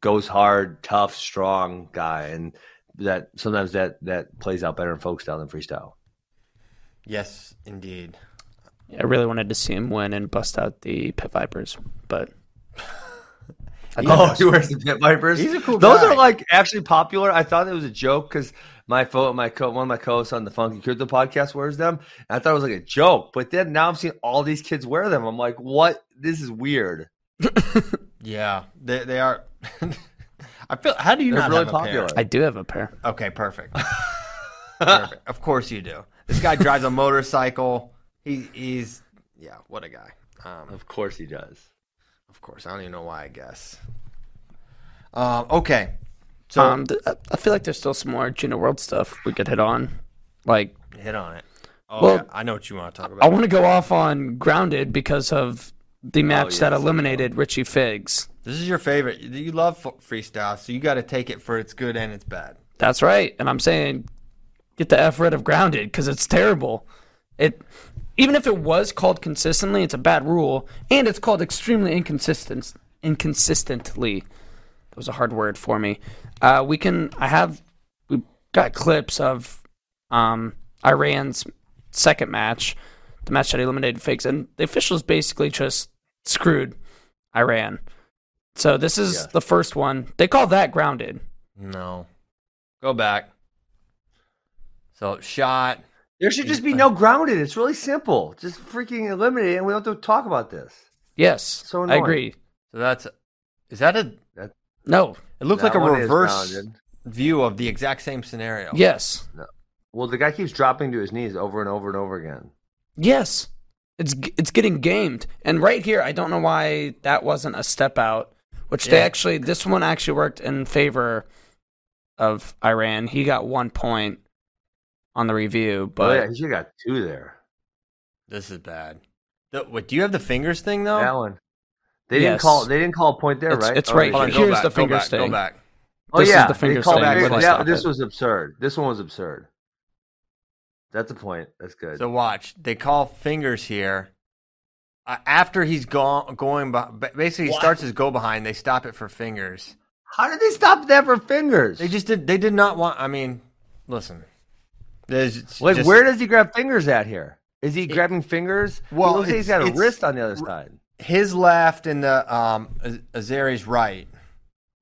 goes hard, tough, strong guy, and that sometimes that plays out better in folk style than freestyle. Yes, indeed. Yeah, I really wanted to see him win and bust out the Pit Vipers, but he wears the Pit Vipers. He's a cool guy. Those are like actually popular. I thought it was a joke because one of my co-hosts on the Funky Crypto podcast wears them. And I thought it was like a joke, but then now I'm seeing all these kids wear them. I'm like, what? This is weird. Yeah, they are. I feel. How do you They're not really have popular. A pair? I do have a pair. Okay, perfect. Of course you do. This guy drives a motorcycle. He's yeah, what a guy. Of course he does. Of course, I don't even know why. I guess. Okay. So, I feel like there's still some more Junior World stuff we could hit on. Like, hit on it. Oh, well, yeah. I know what you want to talk about. I want to go off on Grounded because of the match that eliminated Richie Figs. This is your favorite. You love freestyle, so you got to take it for its good and its bad. That's right. And I'm saying get the F rid of Grounded because it's terrible. Even if it was called consistently, it's a bad rule, and it's called extremely inconsistently. That was a hard word for me. We've got clips of Iran's second match, the match that eliminated Figs, and the officials basically just screwed Iran. So this is the first one. They call that Grounded. No. Go back. So shot. There should just be no grounded. It's really simple. Just freaking eliminate it, and we don't have to talk about this. Yes, so I agree. So is that no? It looked like a reverse view of the exact same scenario. Yes. No. Well, the guy keeps dropping to his knees over and over and over again. Yes, it's getting gamed. And right here, I don't know why that wasn't a step out, which they actually, this one actually worked in favor of Iran. He got 1 point on the review, but he should have got two there. This is bad. What do you have the fingers thing though? That one. They didn't call a point there, right? It's right here. Here's the fingers thing. Go back. Oh yeah, they called back. This was absurd. This one was absurd. That's a point. That's good. So watch. They call fingers here. After he's going, basically he starts his go behind. They stop it for fingers. How did they stop that for fingers? They just did. They did not want. I mean, listen. Like, where does he grab fingers at here? Is he grabbing fingers? Well, it looks like he's got a wrist on the other side. His left and the Azeri's right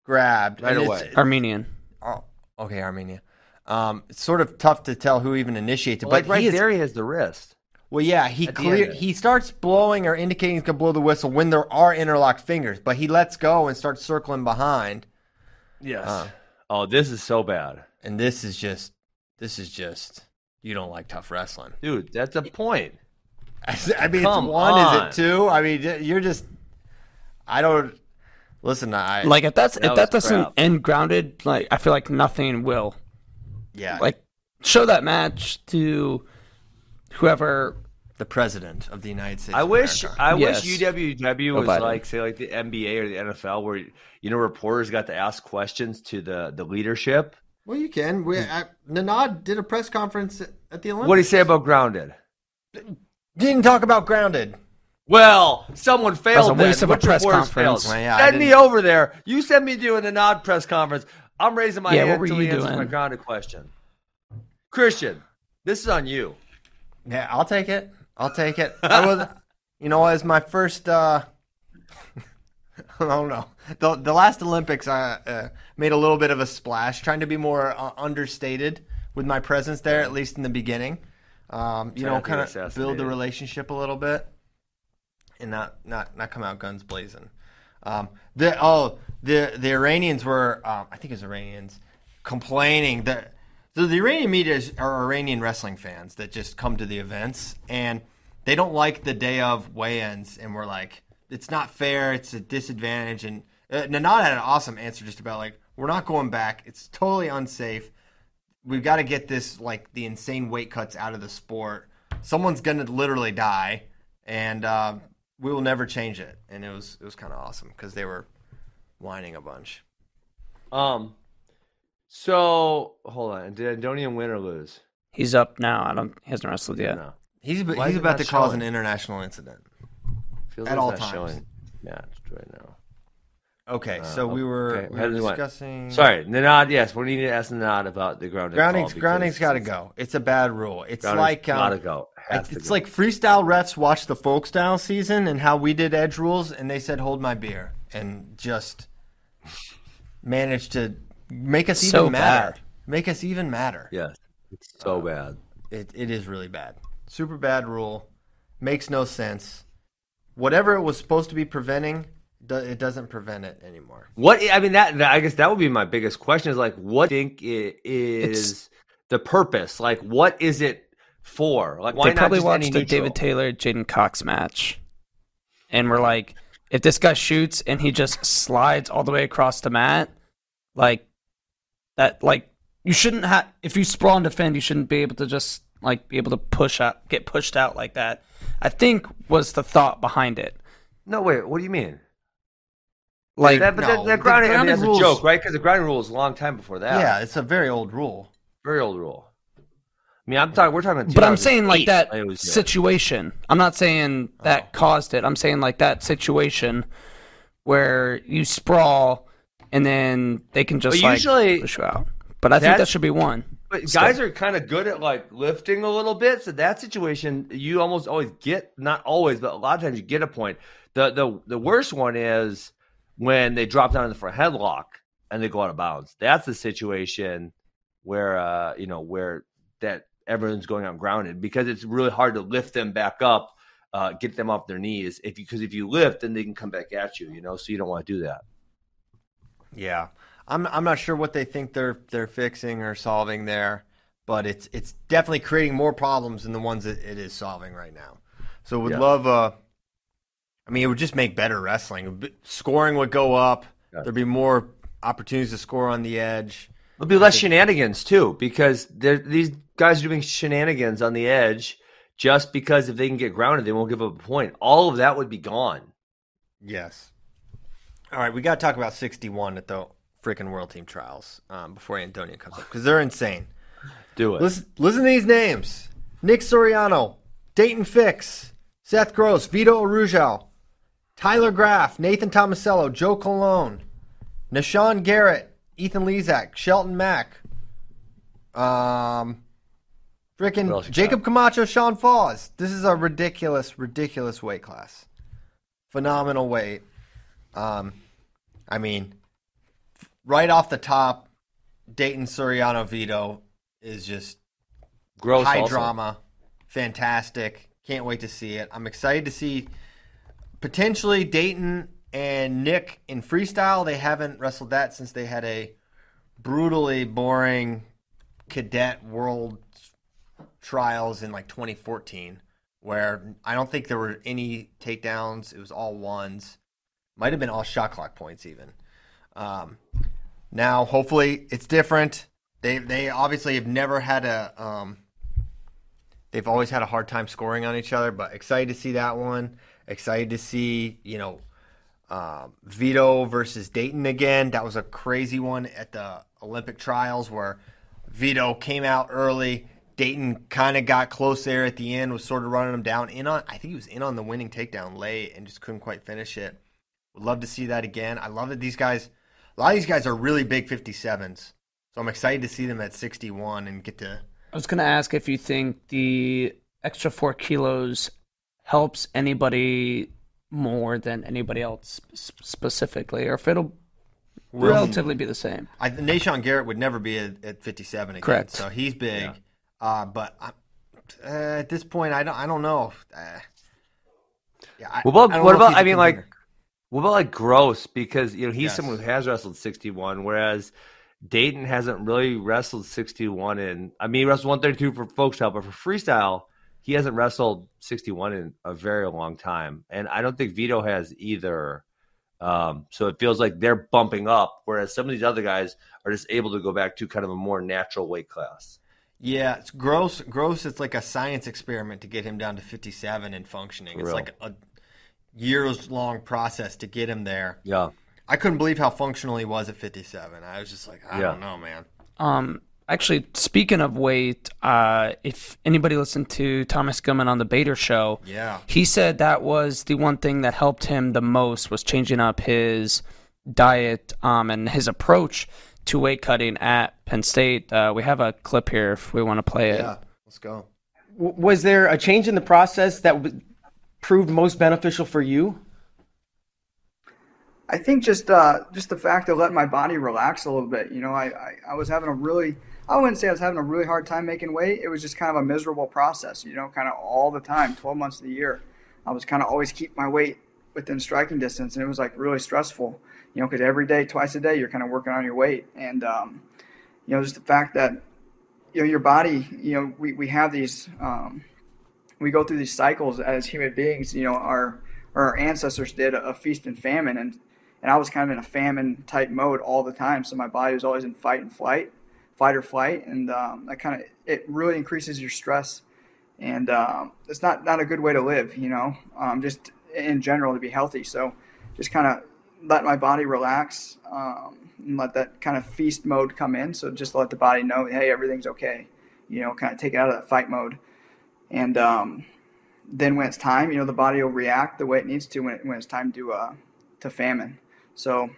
grabbed right away. Armenian. Oh, okay, Armenia. It's sort of tough to tell who even initiates it. Well, but like he has the wrist. Well, yeah, he starts blowing or indicating he's gonna blow the whistle when there are interlocked fingers, but he lets go and starts circling behind. Yes. Oh, this is so bad. And this is just you don't like tough wrestling, dude. That's a point. I mean, come it's one. On. Is it two? I mean, you're just. I don't listen. I like if that doesn't end grounded. Like I feel like nothing will. Yeah. Like, show that match to whoever the president of the United States. I wish UWW was like, say, like the NBA or the NFL, where reporters got to ask questions to the leadership. Well, you can. Nanad did a press conference at the Olympics. What did he say about grounded? Didn't talk about grounded. Well, someone failed. That was a waste of a press conference. Well, send me over there. You send me to a Nanad press conference. I'm raising my hand until he answers my grounded question. Christian, this is on you. Yeah, I'll take it. I was, as my first. I don't know. The last Olympics, I made a little bit of a splash, trying to be more understated with my presence there, at least in the beginning. Kind of build the relationship a little bit, and not come out guns blazing. The Iranians were, I think it was Iranians, complaining that the Iranian media are Iranian wrestling fans that just come to the events, and they don't like the day of weigh-ins, and we're like, it's not fair. It's a disadvantage. And Nanad had an awesome answer just about, like, we're not going back. It's totally unsafe. We've got to get this, like, the insane weight cuts out of the sport. Someone's going to literally die, and we will never change it. And it was kind of awesome because they were whining a bunch. So, hold on. Did Andonian win or lose? He's up now. He hasn't wrestled yet. No. He's about to cause an international incident. At all times. Showing matched right now. Okay, so we were discussing. Sorry, Nanad. Yes, we need to ask Nanad about the grounding. Grounding's got to go. It's a bad rule. It's like got to go. It's like freestyle refs watched the folk style season and how we did edge rules, and they said hold my beer, and just managed to make us even madder. Make us even madder. Yes, it's so bad. It is really bad. Super bad rule. Makes no sense. Whatever it was supposed to be preventing, it doesn't prevent it anymore. What I mean, that I guess that would be my biggest question is like, what do you think it is the purpose? Like, what is it for? Like, why they probably watched the David Taylor Jaden Cox match, and we're like, if this guy shoots and he just slides all the way across the mat, like that, like you shouldn't have. If you sprawl and defend, you shouldn't be able to just like be able to push out, get pushed out like that. I think was the thought behind it. No, wait. What do you mean? Like that? But no, that grounding rules, a joke, right? Because the grounding rule is a long time before that. Yeah, it's a very old rule. Very old rule. I mean, We're talking. But I'm saying like that situation. I'm not saying that caused it. I'm saying like that situation where you sprawl and then they can just like push you out. But I think that should be one. But guys are kind of good at like lifting a little bit, so that situation you almost always get, not always, but a lot of times you get a point. The worst one is when they drop down in the front headlock and they go out of bounds. That's the situation where that everyone's going on grounded, because it's really hard to lift them back up, get them off their knees. Because if you lift, then they can come back at you, you know, so you don't want to do that. Yeah. I'm not sure what they think they're fixing or solving there, but it's definitely creating more problems than the ones that it is solving right now. So would love, I mean, it would just make better wrestling. Scoring would go up. Yeah. There'd be more opportunities to score on the edge. There'll be less shenanigans too, because these guys are doing shenanigans on the edge just because if they can get grounded, they won't give up a point. All of that would be gone. Yes. All right, we got to talk about 61 at the freaking World Team Trials before Antonio comes up, because they're insane. Do it. Listen to these names. Nick Soriano, Dayton Fix, Seth Gross, Vito Arujao, Tyler Graff, Nathan Tomasello, Joe Colon, Nashawn Garrett, Ethan Lezak, Shelton Mack, freaking Jacob Camacho, Sean Fawes. This is a ridiculous, ridiculous weight class. Phenomenal weight. I mean, right off the top, Dayton Soriano Vito is just gross, high also. Drama, fantastic. Can't wait to see it. I'm excited to see potentially Dayton and Nick in freestyle. They haven't wrestled that since they had a brutally boring cadet world trials in like 2014, where I don't think there were any takedowns. It was all ones. Might have been all shot clock points even. Now, hopefully, it's different. They obviously have never had a they've always had a hard time scoring on each other, but excited to see that one. Excited to see, you know, Vito versus Dayton again. That was a crazy one at the Olympic trials where Vito came out early. Dayton kind of got close there at the end, was sort of running him down. I think he was in on the winning takedown late and just couldn't quite finish it. Would love to see that again. I love that these guys, a lot of these guys are really big 57s. So I'm excited to see them at 61 and get to. I was going to ask if you think the extra 4 kilos helps anybody more than anybody else specifically, or if it'll relatively be the same. Nashawn Garrett would never be at 57 again. Correct. So he's big. Yeah. But at this point, I don't know. What about like Gross? Because, you know, he's someone who has wrestled 61, whereas Dayton hasn't really wrestled 61 in. I mean, he wrestled 132 for folkstyle, but for freestyle, he hasn't wrestled 61 in a very long time. And I don't think Vito has either. So it feels like they're bumping up, whereas some of these other guys are just able to go back to kind of a more natural weight class. Yeah, it's Gross. It's like a science experiment to get him down to 57 and functioning. It's like a years-long process to get him there. Yeah, I couldn't believe how functional he was at 57. I was just like, I don't know, man. Actually, speaking of weight, if anybody listened to Thomas Gilman on the Bader Show, he said that was the one thing that helped him the most, was changing up his diet and his approach to weight cutting at Penn State. We have a clip here if we want to play it. Yeah, let's go. Was there a change in the process that proved most beneficial for you? I think just the fact of letting my body relax a little bit. You know, I was having I wouldn't say I was having a really hard time making weight. It was just kind of a miserable process, you know, kind of all the time, 12 months of the year. I was kind of always keep my weight within striking distance, and it was like really stressful. You know, because every day, twice a day, you're kind of working on your weight. And, you know, just the fact that, you know, your body, you know, we have these, we go through these cycles as human beings. You know, our ancestors did a feast and famine. And I was kind of in a famine type mode all the time. So my body was always in fight or flight. And that kind of, it really increases your stress. And it's not a good way to live, you know, just in general to be healthy. So just kind of let my body relax and let that kind of feast mode come in. So just let the body know, hey, everything's okay. You know, kind of take it out of that fight mode. And then when it's time, you know, the body will react the way it needs to when it's time to famine. So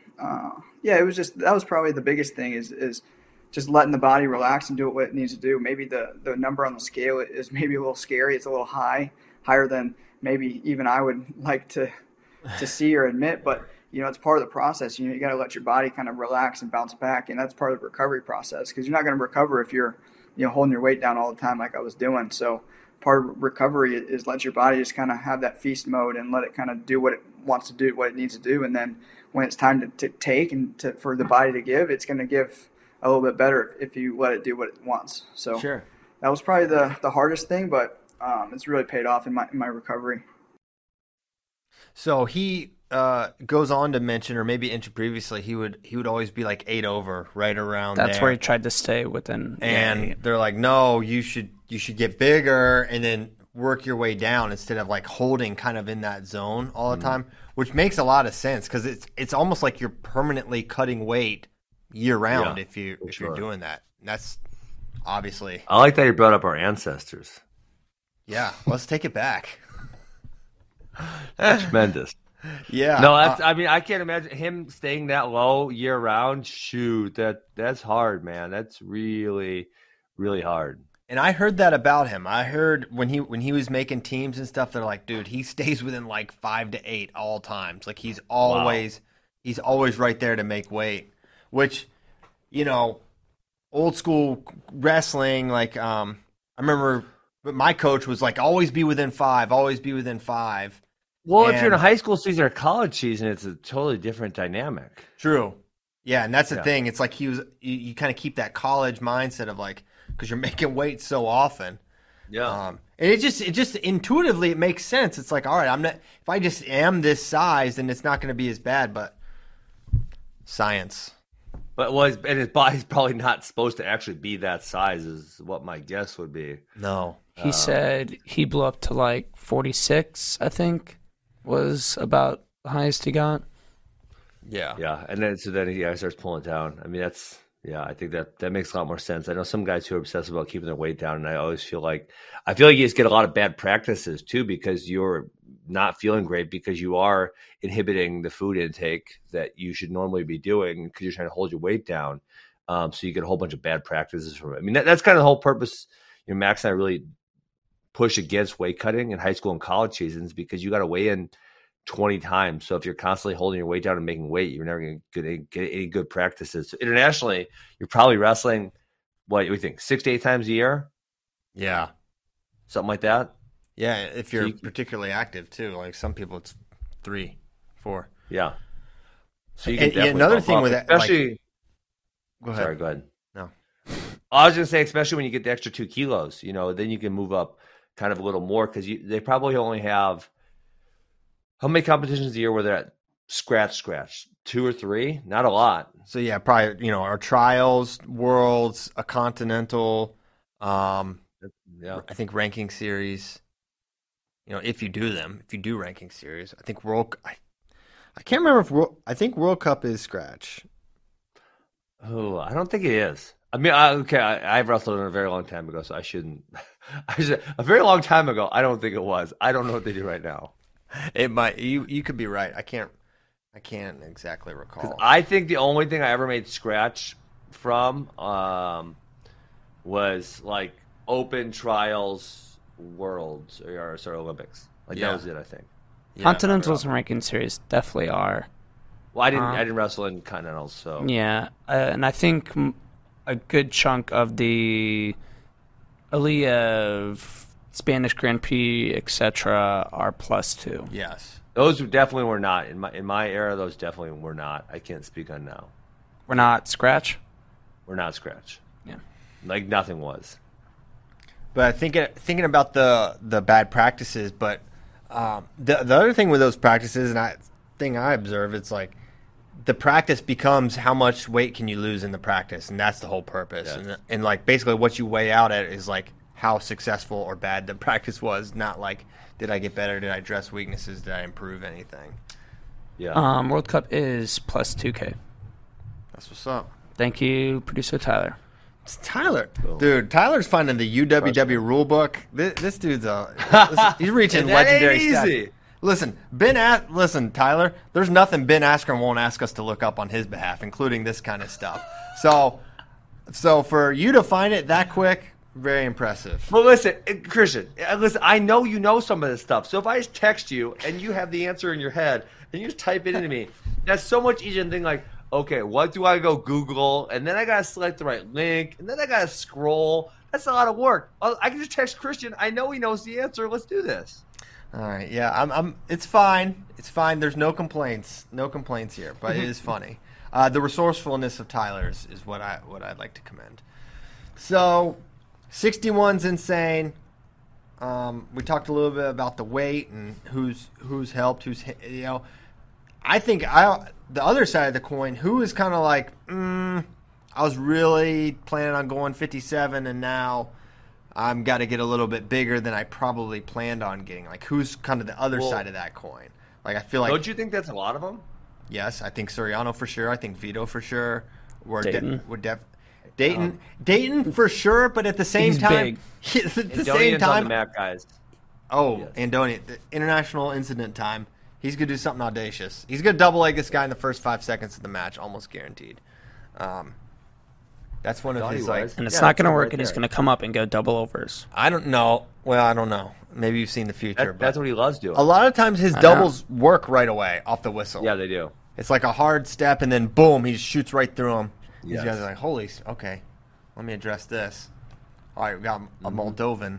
it was just, that was probably the biggest thing is just letting the body relax and do what it needs to do. Maybe the number on the scale is maybe a little scary. It's a little higher than maybe even I would like to see or admit, but you know, it's part of the process. You know, you got to let your body kind of relax and bounce back. And that's part of the recovery process, because you're not going to recover if you're holding your weight down all the time like I was doing. So part of recovery is let your body just kind of have that feast mode and let it kind of do what it wants to do, what it needs to do. And then when it's time to take and for the body to give, it's going to give a little bit better if you let it do what it wants. So sure. That was probably the hardest thing, but it's really paid off in my recovery. So he goes on to mention, or maybe previously, he would always be like 8 over, right around there. That's where he tried to stay within. And yeah, they're like, no, you should get bigger and then work your way down instead of like holding kind of in that zone all the time, which makes a lot of sense because it's almost like you're permanently cutting weight year round if you're doing that. And that's obviously. I like that you brought up our ancestors. Yeah, let's take it back. That's tremendous. Yeah. No, that's, I mean, I can't imagine him staying that low year round. Shoot, that's hard, man. That's really, really hard. And I heard that about him. I heard when he was making teams and stuff, they're like, dude, he stays within like 5 to 8 all times. Like he's always right there to make weight, which, old school wrestling, like I remember. But my coach was like, always be within 5, always be within 5. Well, if you're in a high school season or college season, it's a totally different dynamic. True. Yeah, and that's the thing. It's like you kind of keep that college mindset of like, because you're making weight so often. Yeah. And it just intuitively, it makes sense. It's like, all right, if I just am this size, then it's not going to be as bad, but science. But and his body's probably not supposed to actually be that size is what my guess would be. No. He said he blew up to like 46, I think, was about the highest he got. Yeah. Yeah. And then he starts pulling it down. I mean, I think that makes a lot more sense. I know some guys who are obsessed about keeping their weight down, and I feel like you just get a lot of bad practices too because you're not feeling great because you are inhibiting the food intake that you should normally be doing because you're trying to hold your weight down. So you get a whole bunch of bad practices from it. I mean, that's kind of the whole purpose. Max and I really push against weight cutting in high school and college seasons because you got to weigh in 20 times. So if you're constantly holding your weight down and making weight, you're never going to get any good practices. So internationally, you're probably wrestling, what do you think, 6 to 8 times a year? Yeah. Something like that. Yeah, if you're particularly active too, like some people, it's 3, 4. Yeah. So you can definitely another thing with that, especially. Go ahead. Sorry, go ahead. No, I was gonna say, especially when you get the extra 2 kilos, then you can move up kind of a little more because they probably only have how many competitions a year where they're at scratch, 2 or 3, not a lot. So yeah, probably our trials, worlds, a continental, I think ranking series. If you do ranking series, I think I can't remember I think World Cup is scratch. Oh, I don't think it is. I mean, I've wrestled in a very long time ago, so I shouldn't. A very long time ago, I don't think it was. I don't know what they do right now. It might. You could be right. I can't exactly recall. I think the only thing I ever made scratch from was like open trials. Worlds or sorry, Olympics. That was it, I think. Yeah, Continentals and ranking series definitely are. Well, I didn't wrestle in Continentals, so yeah. And I think a good chunk of the Aliyah, Spanish Grand Prix, etc., are +2. Yes, those definitely were not in my era. Those definitely were not. I can't speak on now. We're not scratch. We're not scratch. Yeah, like nothing was. But thinking about the bad practices, but the other thing with those practices, and I observe, it's like the practice becomes how much weight can you lose in the practice, and that's the whole purpose. Yes. And like basically what you weigh out at is like how successful or bad the practice was, not like did I get better, did I address weaknesses, did I improve anything? Yeah. World Cup is +2K. That's what's up. Thank you, producer Tyler. It's Tyler. Cool. Dude, Tyler's finding the UWW rule book. This dude's he's reaching legendary stats. Listen, Tyler, there's nothing Ben Askren won't ask us to look up on his behalf, including this kind of stuff. So for you to find it that quick, very impressive. Well, listen, Christian, I know you know some of this stuff. So if I just text you and you have the answer in your head and you just type it into me, that's so much easier than like, okay, what do I go Google? And then I got to select the right link. And then I got to scroll. That's a lot of work. I can just text Christian. I know he knows the answer. Let's do this. All right. Yeah, it's fine. It's fine. There's no complaints. No complaints here, but it is funny. The resourcefulness of Tyler is what I'd like to commend. So 61's insane. We talked a little bit about the weight and who's helped, who's, you know, I think the other side of the coin, who is kind of like, I was really planning on going 57 and now I'm got to get a little bit bigger than I probably planned on getting. Like, who's kind of the other side of that coin? Like, I feel like, don't you think that's a lot of them? Yes, I think Soriano for sure. I think Vito for sure. Or Dayton for sure, but at the same time, on the map, guys. Oh, yes. Andoni, the international incident time. He's gonna do something audacious. He's gonna double leg this guy in the first 5 seconds of the match, almost guaranteed. That's one of his like, and it's not gonna work. It's gonna come up and go double overs. I don't know. Well, I don't know. Maybe you've seen the future. But that's what he loves doing. A lot of times his doubles work right away off the whistle. Yeah, they do. It's like a hard step, and then boom, he just shoots right through him. These guys are like, holy, okay, let me address this. All right, we got a Moldovan.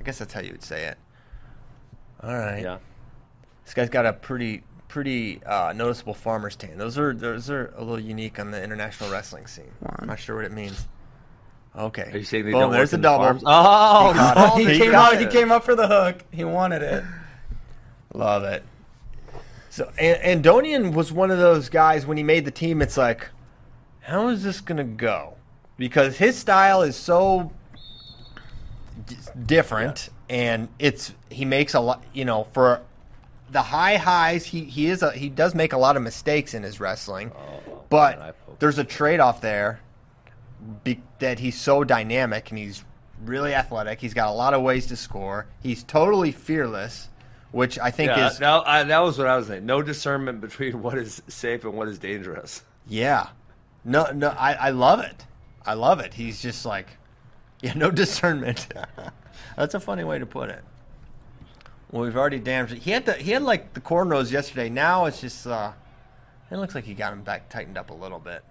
I guess that's how you would say it. All right. Yeah. This guy's got a pretty noticeable farmer's tan. Those are a little unique on the international wrestling scene. I'm not sure what it means. Okay. Are you saying they don't, there's the double. Oh, he came up for the hook. He wanted it. Love it. So Andonian was one of those guys when he made the team, it's like, how is this going to go? Because his style is so different, and he makes a lot, you know, for the high highs, he does make a lot of mistakes in his wrestling, but man, there's a trade-off there that he's so dynamic, and he's really athletic. He's got a lot of ways to score. He's totally fearless. Which I think is... that was what I was saying. No discernment between what is safe and what is dangerous. Yeah. No, I love it. I love it. He's just like, no discernment. That's a funny way to put it. Well, we've already damaged it. He had like the cornrows yesterday. Now it's just... it looks like he got him back tightened up a little bit.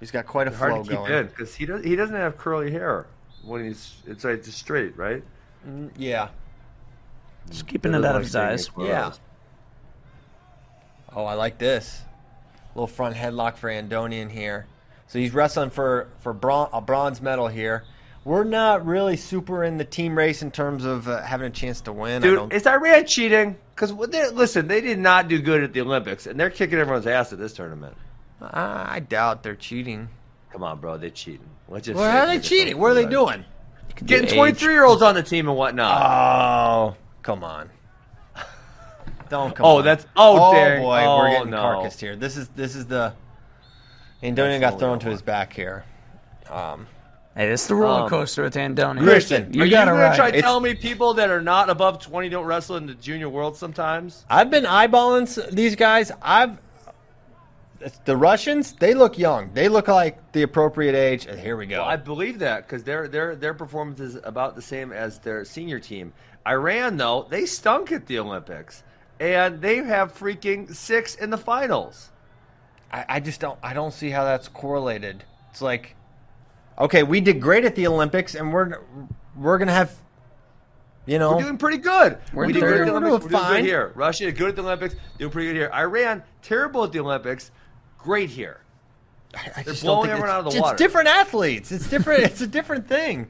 He's got quite a flow going. Hard to keep in, because he doesn't have curly hair when it's like just straight, right? Yeah. Just keeping it out of his eyes. Yeah. Oh, I like this. Little front headlock for Andonian here. So he's wrestling for a bronze medal here. We're not really super in the team race in terms of having a chance to win. Dude, is Iran cheating? Because, listen, they did not do good at the Olympics, and they're kicking everyone's ass at this tournament. I doubt they're cheating. Come on, bro. They're cheating. How are they cheating? What are they doing? Getting 23-year-olds on the team and whatnot. Oh. Come on. Don't come on. Boy, we're getting carcassed here. This is the Andonian got thrown to his back here. Hey, this is the roller coaster with Andonian. Christian, you gotta try to tell me people that are not above 20 don't wrestle in the junior world sometimes? I've been eyeballing these guys. The Russians, they look young. They look like the appropriate age. And here we go. Well, I believe that because their performance is about the same as their senior team. Iran, though, they stunk at the Olympics, and they have freaking 6 in the finals. I just don't. I don't see how that's correlated. It's like, okay, we did great at the Olympics, and we're gonna have, we're doing pretty good. We did good at the Olympics. We're doing good here. Russia, good at the Olympics, doing pretty good here. Iran, terrible at the Olympics, great here. They're blowing everyone out of the water. It's different athletes. It's different. It's a different thing.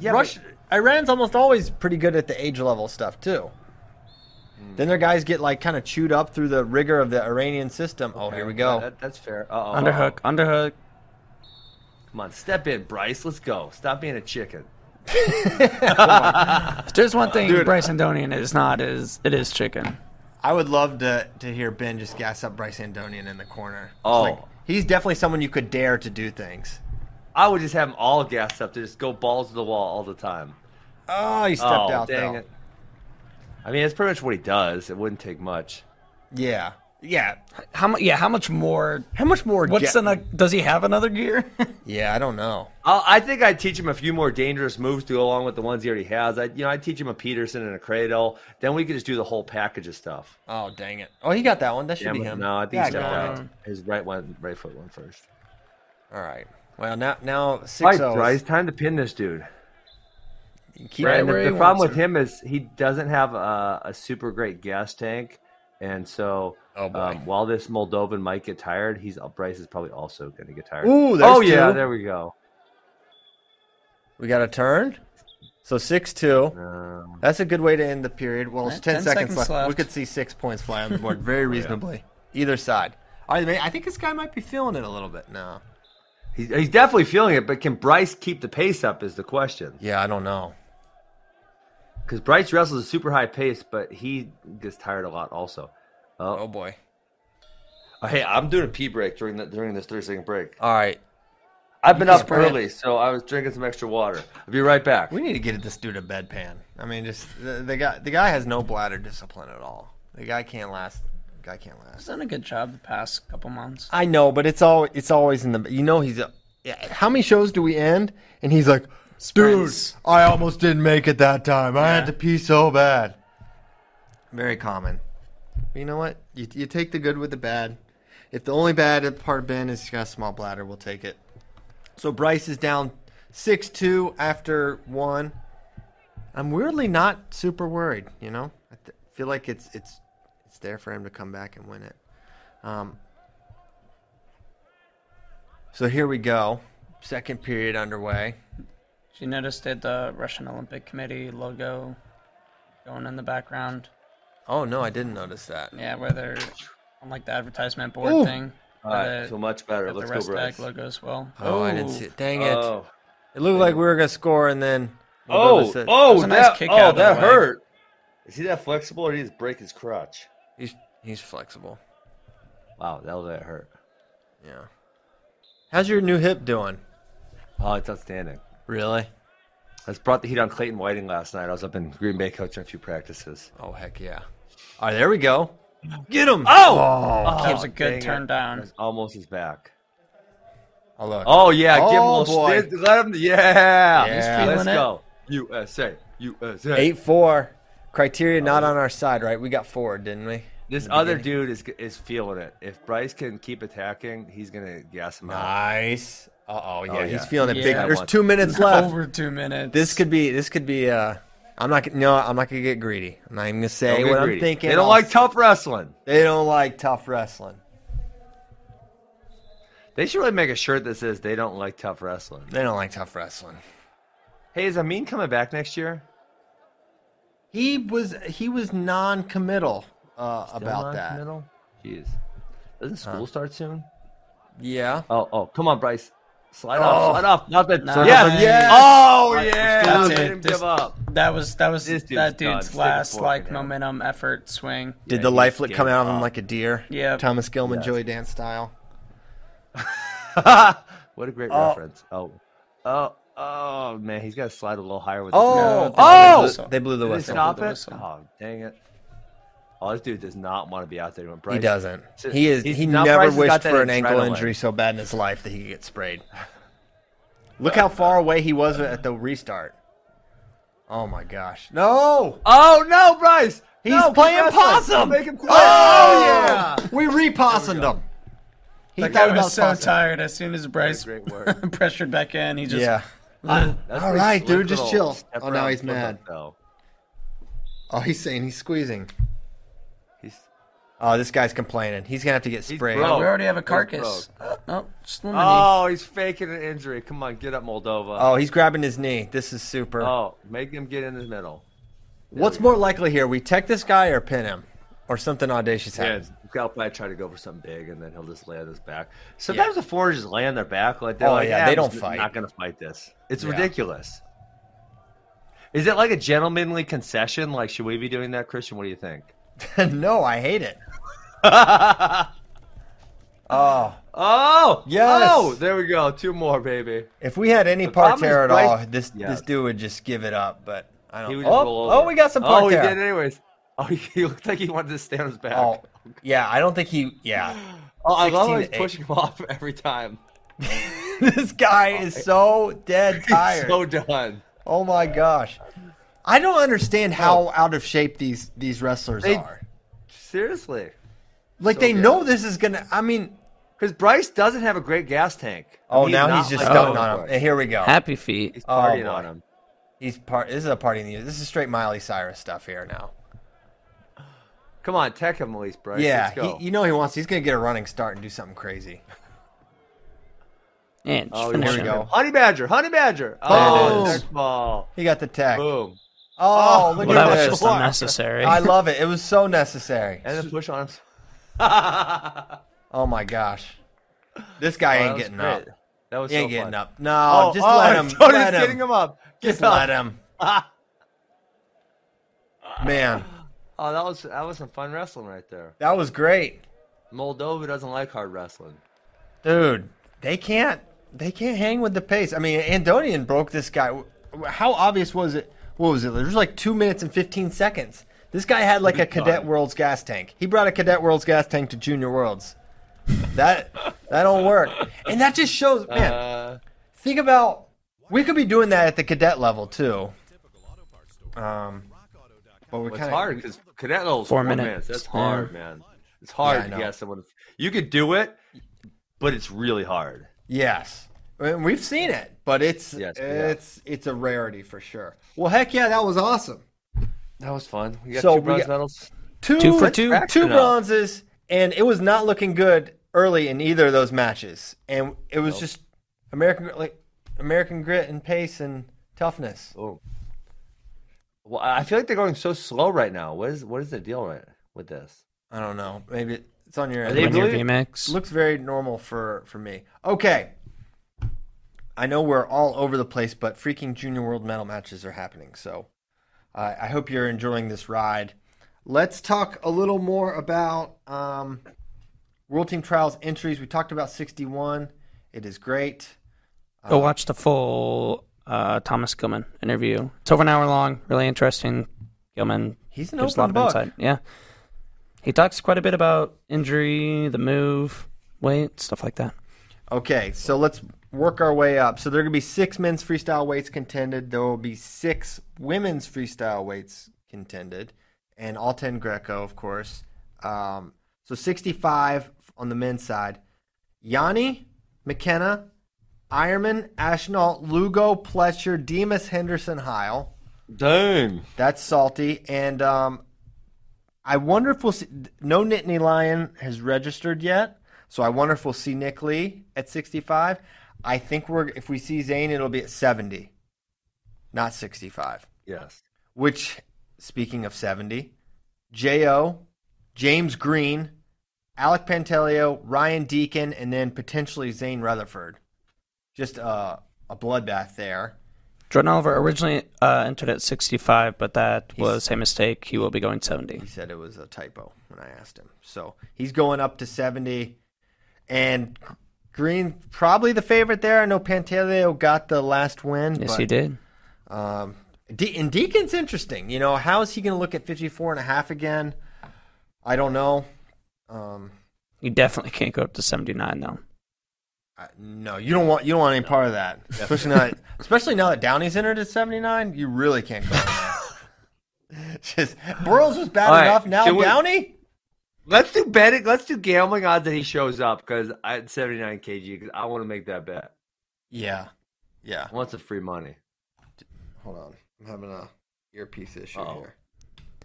Russia. Iran's almost always pretty good at the age level stuff, too. Then their guys get, like, kind of chewed up through the rigor of the Iranian system. Okay, here we go. Yeah, that's fair. Uh-oh. Underhook. Come on, step in, Bryce. Let's go. Stop being a chicken. There's one thing Bryce Andonian is not, it is chicken. I would love to hear Ben just gas up Bryce Andonian in the corner. Oh. Like, he's definitely someone you could dare to do things. I would just have them all gassed up to just go balls to the wall all the time. Oh, he stepped out, dang though. It. I mean, it's pretty much what he does. It wouldn't take much. Yeah. Yeah. How much more? Does he have another gear? Yeah, I don't know. I think I'd teach him a few more dangerous moves to go along with the ones he already has. I'd teach him a Peterson and a cradle. Then we could just do the whole package of stuff. Oh, dang it. Oh, he got that one. That should be him. No, I think he stepped out. His right foot went first. All right. Well, now 6-0. Right, it's time to pin this dude. Right, the problem with him is he doesn't have a super great gas tank, and so while this Moldovan might get tired, Bryce is probably also going to get tired. Ooh, yeah, there we go. We got a turn. So 6-2. That's a good way to end the period. Well, it's 10 seconds left. We could see 6 points fly on the board very reasonably. Yeah. Either side. I think this guy might be feeling it a little bit now. He's definitely feeling it, but can Bryce keep the pace up is the question. Yeah, I don't know. Because Bryce wrestles a super high pace, but he gets tired a lot also. Oh boy. Oh, hey, I'm doing a pee break during this 30-second break. All right. I've been up early, so I was drinking some extra water. I'll be right back. We need to get this dude a bedpan. I mean, just the guy has no bladder discipline at all. The guy can't last. He's done a good job the past couple months. I know, but it's always in the he's how many shows do we end? And he's like, Sprints. Dude, I almost didn't make it that time. I had to pee so bad. Very common. But you know what? You take the good with the bad. If the only bad part Ben is he's got a small bladder, we'll take it. So Bryce is down 6-2 after one. I'm weirdly not super worried, I feel like it's there for him to come back and win it. So here we go. Second period underway. Did you notice that the Russian Olympic Committee logo going in the background? Oh, no, I didn't notice that. Yeah, where they're on like the advertisement board thing. All right, so much better. Let's go, Bryce. Logo as well. Oh, I didn't see it. Dang it. It looked like we were going to score, and then... that hurt. Is he that flexible, or did he just break his crotch? He's flexible. Wow, that hurt. Yeah. How's your new hip doing? Oh, it's outstanding. Really? I just brought the heat on Clayton Whiting last night. I was up in Green Bay coaching a few practices. Oh, heck yeah. All right, there we go. Get him! Oh, that was a good turn down. Almost his back. Oh, look. Oh yeah, give him a little stint. Let him. Yeah. Let's go. USA. 8-4. Criteria not on our side, right? We got forward, didn't we? This other dude is feeling it. If Bryce can keep attacking, he's gonna gas him out. Nice. He's feeling it big. There's 2 minutes left. Over 2 minutes. This could be. I'm not gonna get greedy. I'm not even gonna say what greedy. I'm thinking. They don't like tough wrestling. They should really make a shirt that says they don't like tough wrestling. Hey, is Amin coming back next year? He was non-committal about non-committal? That. Jeez, doesn't school start soon? Yeah. Oh, come on, Bryce. Slide off. Yes. Oh, yeah. Didn't give up. That was that dude's last momentum effort swing. Did the life flick come out of him like a deer? Yeah. Thomas Gilman, Joey Dance style. What a great reference. Oh, man. He's got to slide a little higher with his they blew the whistle. Stop it. Oh, dang it. Oh, this dude does not want to be out there doing Bryce. He doesn't. He never wished for an ankle injury so bad in his life that he could get sprayed. Look how far away he was at the restart. Oh, my gosh. No. Oh, no, Bryce. He's playing possum. Make him play. Oh, yeah. We repossummed him. He thought he was so tired. As soon as Bryce pressured back in, he just. Yeah. All right, dude. Just chill. Oh, now he's mad. Oh, he's saying he's squeezing. Oh, this guy's complaining. He's going to have to get sprayed. We already have a carcass. He's faking an injury. Come on, get up, Moldova. Oh, he's grabbing his knee. This is super. Oh, make him get in the middle. What's more likely here? We tech this guy or pin him? Or something audacious happens? He'll probably try to go for something big, and then he'll just lay on his back. Sometimes the foreigners just lay on their back. Like, they don't fight. Not going to fight this. It's ridiculous. Is it like a gentlemanly concession? Like, should we be doing that, Christian? What do you think? No, I hate it. Yes. Oh, there we go. Two more, baby. If we had any parterre at all, this dude would just give it up. But I don't. We got some parterre. Oh, he did anyways. Oh, he looked like he wanted to stay on his back. Oh, yeah. I don't think he. Yeah. Oh, I love how he's pushing him off every time. This guy is so dead tired. He's so done. Oh my gosh. I don't understand how out of shape these wrestlers are. Seriously. Like, they know this is going to – I mean, Because Bryce doesn't have a great gas tank. Oh, now he's just dunking on him. Here we go. Happy feet. He's partying on him. This is a party in the year. This is straight Miley Cyrus stuff here now. Come on, tech him at least, Bryce. Yeah, let's go. He wants. He's going to get a running start and do something crazy. And there we go. Honey Badger, Honey Badger. Oh, he got the tech. Boom. Oh, look at this. That was just unnecessary. I love it. It was so necessary. And the push on him. Oh my gosh, this guy ain't getting up. That was so fun. No, just let him. Tony's getting him up. Just let him. Man. Oh, that was some fun wrestling right there. That was great. Moldova doesn't like hard wrestling, dude. They can't hang with the pace. I mean, Andonian broke this guy. How obvious was it? What was it? There was like 2 minutes and 15 seconds. This guy had like a Cadet Worlds gas tank. He brought a Cadet Worlds gas tank to Junior Worlds. That don't work. And that just shows, man, think about, we could be doing that at the cadet level too. But we kind of hard because cadet level is 4 minutes. That's hard, man. It's hard to get someone. You could do it, but it's really hard. Yes. I mean, we've seen it, but it's a rarity for sure. Well, heck yeah, that was awesome. That was fun. We got 2 bronze medals. Two for two. Two bronzes. And it was not looking good early in either of those matches, and it was just American grit and pace and toughness. Oh, well, I feel like they're going so slow right now. What is the deal with this? I don't know. Maybe it's on your end. VMAX looks very normal for me. Okay, I know we're all over the place, but freaking Junior World medal matches are happening. So I hope you're enjoying this ride. Let's talk a little more about World Team Trials entries. We talked about 61. It is great. Go watch the full Thomas Gilman interview. It's over an hour long. Really interesting. Gilman. He's an open lot of book. Insight. Yeah. He talks quite a bit about injury, the move, weight, stuff like that. Okay, so let's work our way up. So there are going to be 6 men's freestyle weights contended. There will be 6 women's freestyle weights contended. And all 10 Greco, of course. So 65 on the men's side. Yanni, McKenna, Ironman, Ashnault, Lugo, Pletcher, Demas, Henderson, Heil. Dang. That's salty. And I wonder if we'll see... No Nittany Lion has registered yet. So I wonder if we'll see Nick Lee at 65. I think if we see Zane, it'll be at 70. Not 65. Yes. Which... Speaking of 70, J.O., James Green, Alec Pantelio, Ryan Deacon, and then potentially Zane Rutherford. Just a bloodbath there. Jordan Oliver originally entered at 65, but that was a mistake. He will be going 70. He said it was a typo when I asked him. So he's going up to 70. And Green, probably the favorite there. I know Pantelio got the last win. Yes, he did. And Deacon's interesting. You know, how is he going to look at 54.5 again? I don't know. You definitely can't go up to 79 though. No, you don't want any part of that. Especially now that Downey's entered at 79, you really can't go. Just Burroughs was bad enough. Now Downey. Let's do betting. Let's do gambling odds that he shows up because at 79 kg because I want to make that bet. Yeah. I want some free money. Hold on. I'm having a earpiece issue here.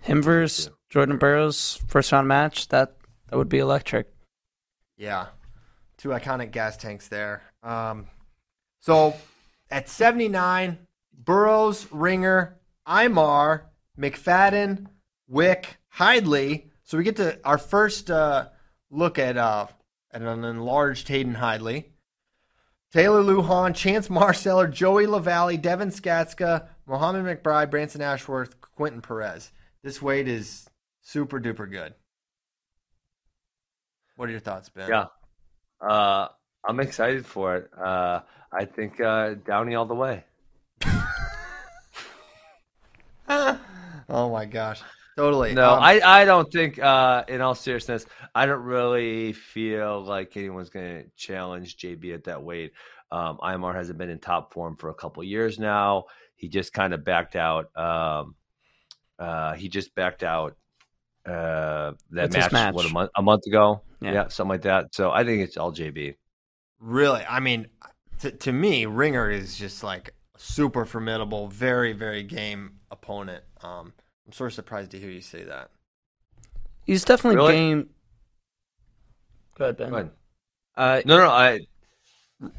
Him versus Jordan Burroughs first round match. That would be electric. Yeah, 2 iconic gas tanks there. So at 79, Burroughs, Ringer, Imar, McFadden, Wick, Hidley. So we get to our first look at an enlarged Hayden Hidley. Taylor Lujan, Chance Marceller, Joey LaValle, Devin Skatska, Mohammed McBride, Branson Ashworth, Quentin Perez. This weight is super duper good. What are your thoughts, Ben? Yeah, I'm excited for it. I think Downey all the way. Oh my gosh, totally. No, I don't think. In all seriousness, I don't really feel like anyone's going to challenge JB at that weight. Imar hasn't been in top form for a couple years now. He just kind of backed out. That match, what, a month ago? Yeah, something like that. So I think it's all JB. Really? I mean, to me, Ringer is just like super formidable, very, very game opponent. I'm sort of surprised to hear you say that. He's definitely really? Game. Go ahead, Ben. Go ahead.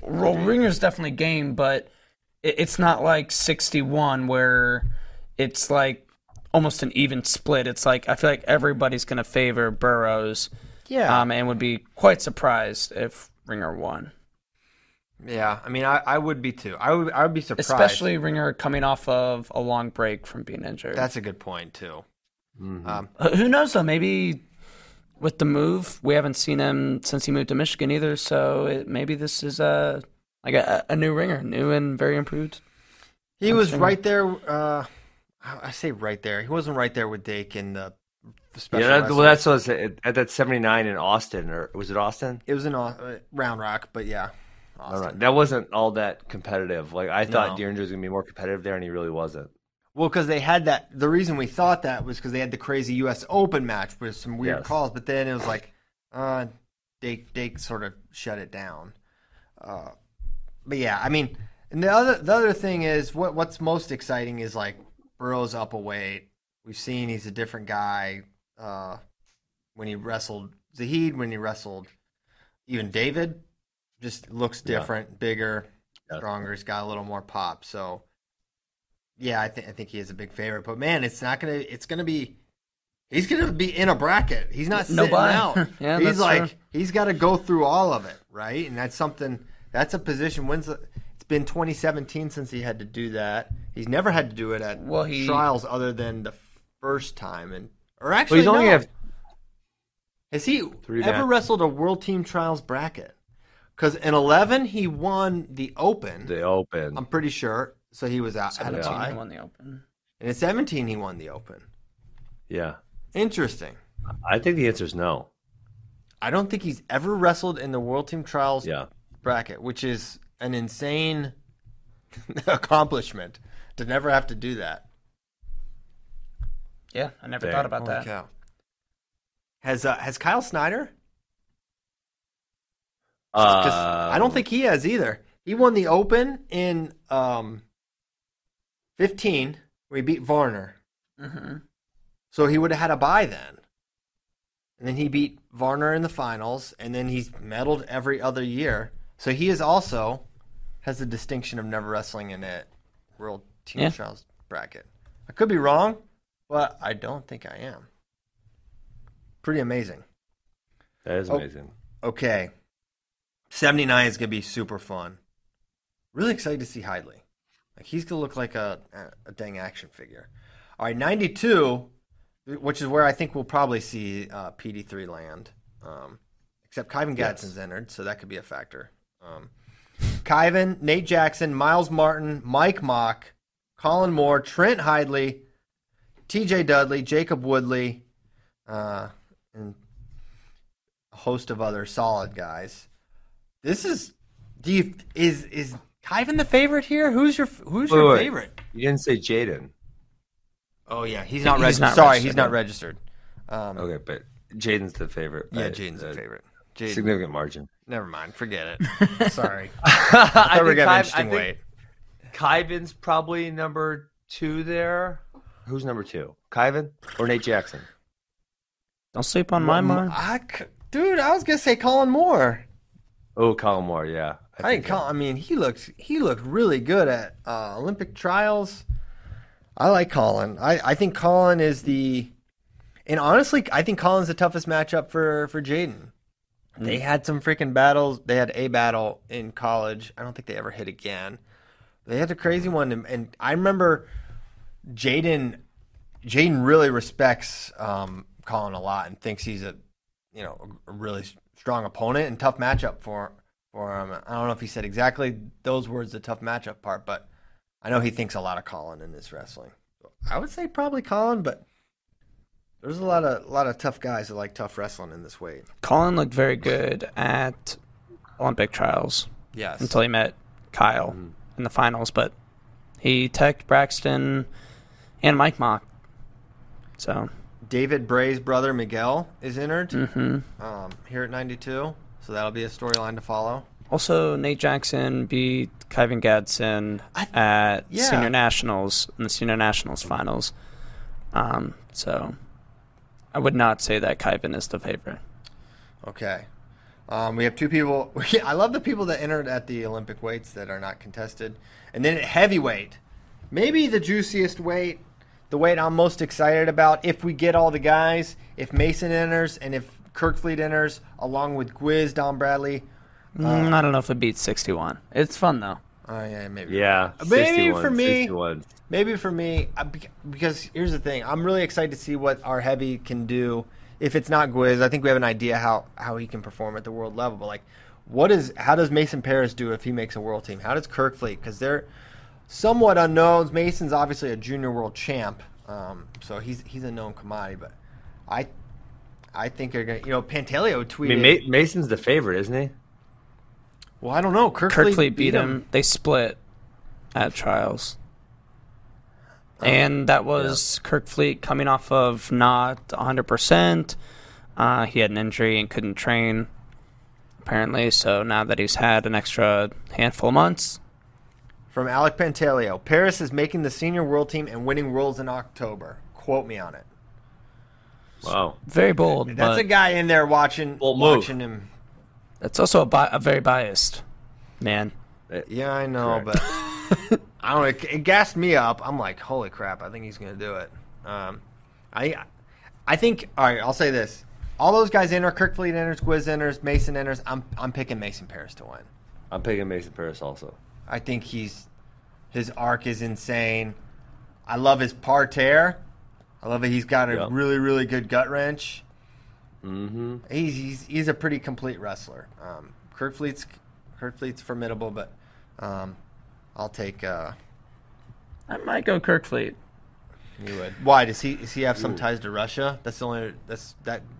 Ringer's definitely game, but it's not like 61 where it's like almost an even split. It's like I feel like everybody's going to favor Burroughs. Yeah. And would be quite surprised if Ringer won. Yeah, I mean, I would be too. I would be surprised. Especially Ringer coming off of a long break from being injured. That's a good point, too. Mm-hmm. Who knows, though? Maybe with the move, we haven't seen him since he moved to Michigan either, so maybe this is a new Ringer, new and very improved. He was right there. I say right there. He wasn't right there with Dake in the special. Yeah, that's what I was at that 79 in Austin, or was it Austin? It was in Round Rock, but yeah. Right. That wasn't all that competitive. Like I thought Deeringer was going to be more competitive there, and he really wasn't. Well, because they had that. The reason we thought that was because they had the crazy U.S. Open match with some weird calls, but then it was like they sort of shut it down. But yeah, I mean, and the other thing is what's most exciting is like Burroughs up a weight. We've seen he's a different guy when he wrestled Zahid, when he wrestled even David. Just looks different, bigger, stronger. He's got a little more pop. So, yeah, I think he is a big favorite. But man, he's gonna be in a bracket. He's not sitting out. Yeah, he's like true. He's got to go through all of it, right? And that's something. That's a position. It's been 2017 since he had to do that. He's never had to do it at trials other than the first time, has he ever wrestled a World Team Trials bracket? Because in 11, he won the Open. I'm pretty sure. So he was out. 17, he won the Open. And in 17, he won the Open. Yeah. Interesting. I think the answer is no. I don't think he's ever wrestled in the World Team Trials bracket, which is an insane accomplishment to never have to do that. Yeah, I never thought about that. Cow. Has Kyle Snyder... I don't think he has either. He won the Open in 15 where he beat Varner. Mm-hmm. So he would have had a bye then. And then he beat Varner in the finals, and then he's medaled every other year. So he is also has the distinction of never wrestling in a World Team Trials bracket. I could be wrong, but I don't think I am. Pretty amazing. That is amazing. Okay. 79 is going to be super fun. Really excited to see Hidley. Like he's going to look like a dang action figure. All right, 92, which is where I think we'll probably see PD3 land. Except Kyvan Gadsden's entered, so that could be a factor. Kyvan, Nate Jackson, Miles Martin, Mike Mock, Colin Moore, Trent Hidley, TJ Dudley, Jacob Woodley, and a host of other solid guys. This is is Kyvan the favorite here? Who's your favorite? You didn't say Jaden. Oh yeah, he's not registered. Okay, but Jaden's the favorite. Yeah, Jaden's the favorite. Jaden. Significant margin. Never mind, forget it. Sorry. I think Kyvan's probably number 2 there. Who's number 2? Kyvan or Nate Jackson? Don't sleep on my mind. I was gonna say Colin Moore. Oh, Colin Moore, yeah. He looked really good at Olympic trials. I like Colin. I think Colin is and honestly, I think Colin's the toughest matchup for Jaden. Mm. They had some freaking battles. They had a battle in college. I don't think they ever hit again. They had the crazy one, and I remember Jaden really respects Colin a lot and thinks he's a really strong opponent and tough matchup for him. I don't know if he said exactly those words, the tough matchup part, but I know he thinks a lot of Colin in his wrestling. I would say probably Colin, but there's a lot of tough guys that like tough wrestling in this weight. Colin looked very good at Olympic trials. Yes. Until he met Kyle in the finals, but he teched Braxton and Mike Mock. So David Bray's brother Miguel is entered here at 92, so that'll be a storyline to follow. Also, Nate Jackson beat Kyvan Gadsden at Senior Nationals, in the Senior Nationals finals. So I would not say that Kyvan is the favorite. Okay. We have two people. I love the people that entered at the Olympic weights that are not contested. And then at heavyweight, maybe the juiciest weight, the weight I'm most excited about, if we get all the guys, if Mason enters and if Kirkfleet enters, along with Gwiz, Don Bradley. I don't know if it beats 61. It's fun, though. Oh, yeah, maybe. Yeah, maybe for me, because here's the thing. I'm really excited to see what our heavy can do. If it's not Gwiz, I think we have an idea how he can perform at the world level. But, like, how does Mason Parris do if he makes a world team? How does Kirkfleet? Because they're somewhat unknowns. Mason's obviously a junior world champ, so he's a known commodity. But I think they're going to – Pantaleo tweeted – I mean, Mason's the favorite, isn't he? Well, I don't know. Kirkfleet beat him. They split at trials. And that was Kirkfleet coming off of not 100%. He had an injury and couldn't train, apparently. So now that he's had an extra handful of months. From Alec Pantaleo, Parris is making the senior world team and winning worlds in October. Quote me on it. Wow. Very bold. That's a guy in there watching him. That's also a very biased man. Yeah, I know, but I don't know. It gassed me up. I'm like, holy crap! I think he's going to do it. I think. All right, I'll say this: all those guys enter. Kirkfleet enters. Gwiz enters. Mason enters. I'm picking Mason Parris to win. I'm picking Mason Parris also. I think his arc is insane. I love his parterre. I love that he's got a really, really good gut wrench. Mm-hmm. He's a pretty complete wrestler. Kirkfleet's formidable, but I'll take. I might go Kirkfleet. You would. Why does he have some ties to Russia? That's the only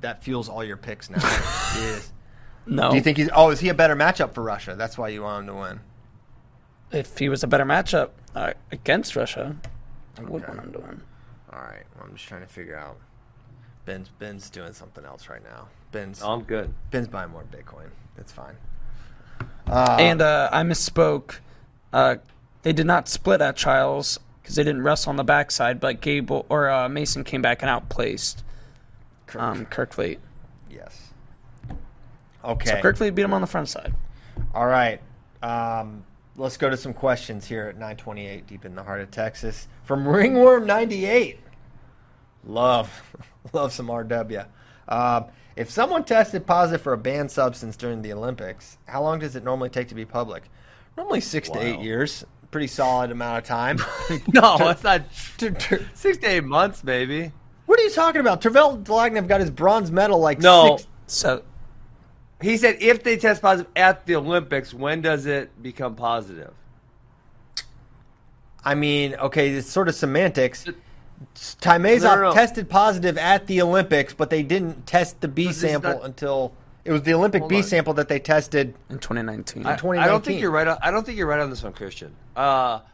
that fuels all your picks now. He is. No. Do you think he's? Oh, is he a better matchup for Russia? That's why you want him to win. If he was a better matchup against Russia, I would want him to win. All right, well, I'm just trying to figure out. Ben's doing something else right now. I'm good. Ben's buying more Bitcoin. That's fine. And I misspoke. They did not split at trials because they didn't wrestle on the backside. But Gable or Mason came back and outplaced Kirkfleet. Yes. Okay. So Kirkfleet beat him on the front side. All right. Let's go to some questions here at 928 deep in the heart of Texas from Ringworm 98. Love some RW. If someone tested positive for a banned substance during the Olympics, how long does it normally take to be public? Normally 6 to 8 years. Pretty solid amount of time. No, it's not 6 to 8 months, maybe. What are you talking about? Tyrell Delagnev got his bronze medal so he said if they test positive at the Olympics, when does it become positive? I mean, okay, it's sort of semantics. Taymazov tested positive at the Olympics, but they didn't test the B sample until it was the Olympic B sample that they tested in 2019. I don't think you're right. I don't think you're right on this one, Christian. That's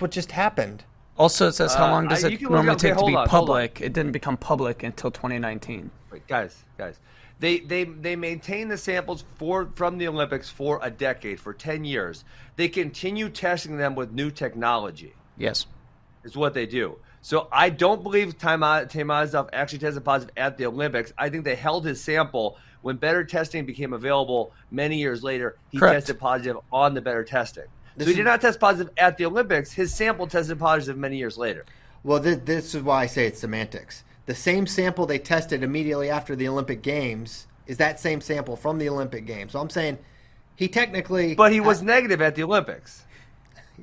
what just happened. Also, it says how long does it normally take to be public? It didn't become public until 2019. Wait, guys, they maintain the samples from the Olympics for a decade, for 10 years. They continue testing them with new technology. Yes. Is what they do. So I don't believe Taymazov actually tested positive at the Olympics. I think they held his sample when better testing became available many years later. He tested positive on the better testing. So he did not test positive at the Olympics. His sample tested positive many years later. Well, this is why I say it's semantics. The same sample they tested immediately after the Olympic Games is that same sample from the Olympic Games. So I'm saying he technically... But he was negative at the Olympics.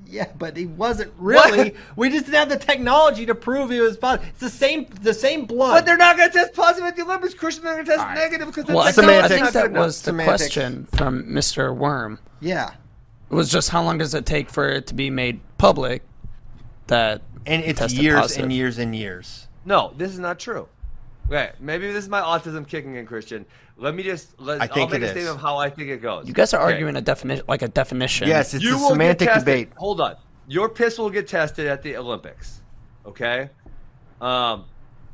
Yeah, but he wasn't really. What? We just didn't have the technology to prove he was positive. It's the same blood. But they're not going to test positive at the Olympics. Christian, they're going to test negative because that's semantics. I think that was the question from Mr. Worm. Yeah, it was just how long does it take for it to be made public? And it's years positive. And years and years. No, this is not true. Okay, maybe this is my autism kicking in, Christian. I'll make a statement of how I think it goes. You guys are arguing a definition. Yes, it's a semantic debate. Hold on. Your piss will get tested at the Olympics, okay?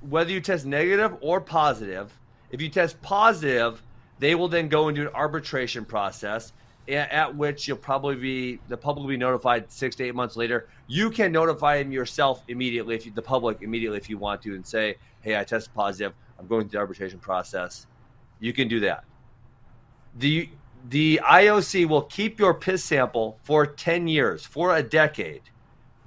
whether you test negative or positive. If you test positive, they will then go into an arbitration process, at which you'll probably be, the public will be notified 6 to 8 months later. You can notify them yourself immediately, if you, the public immediately, if you want to, and say, hey, I tested positive. I'm going through the arbitration process. You can do that. The IOC will keep your piss sample for 10 years, for a decade.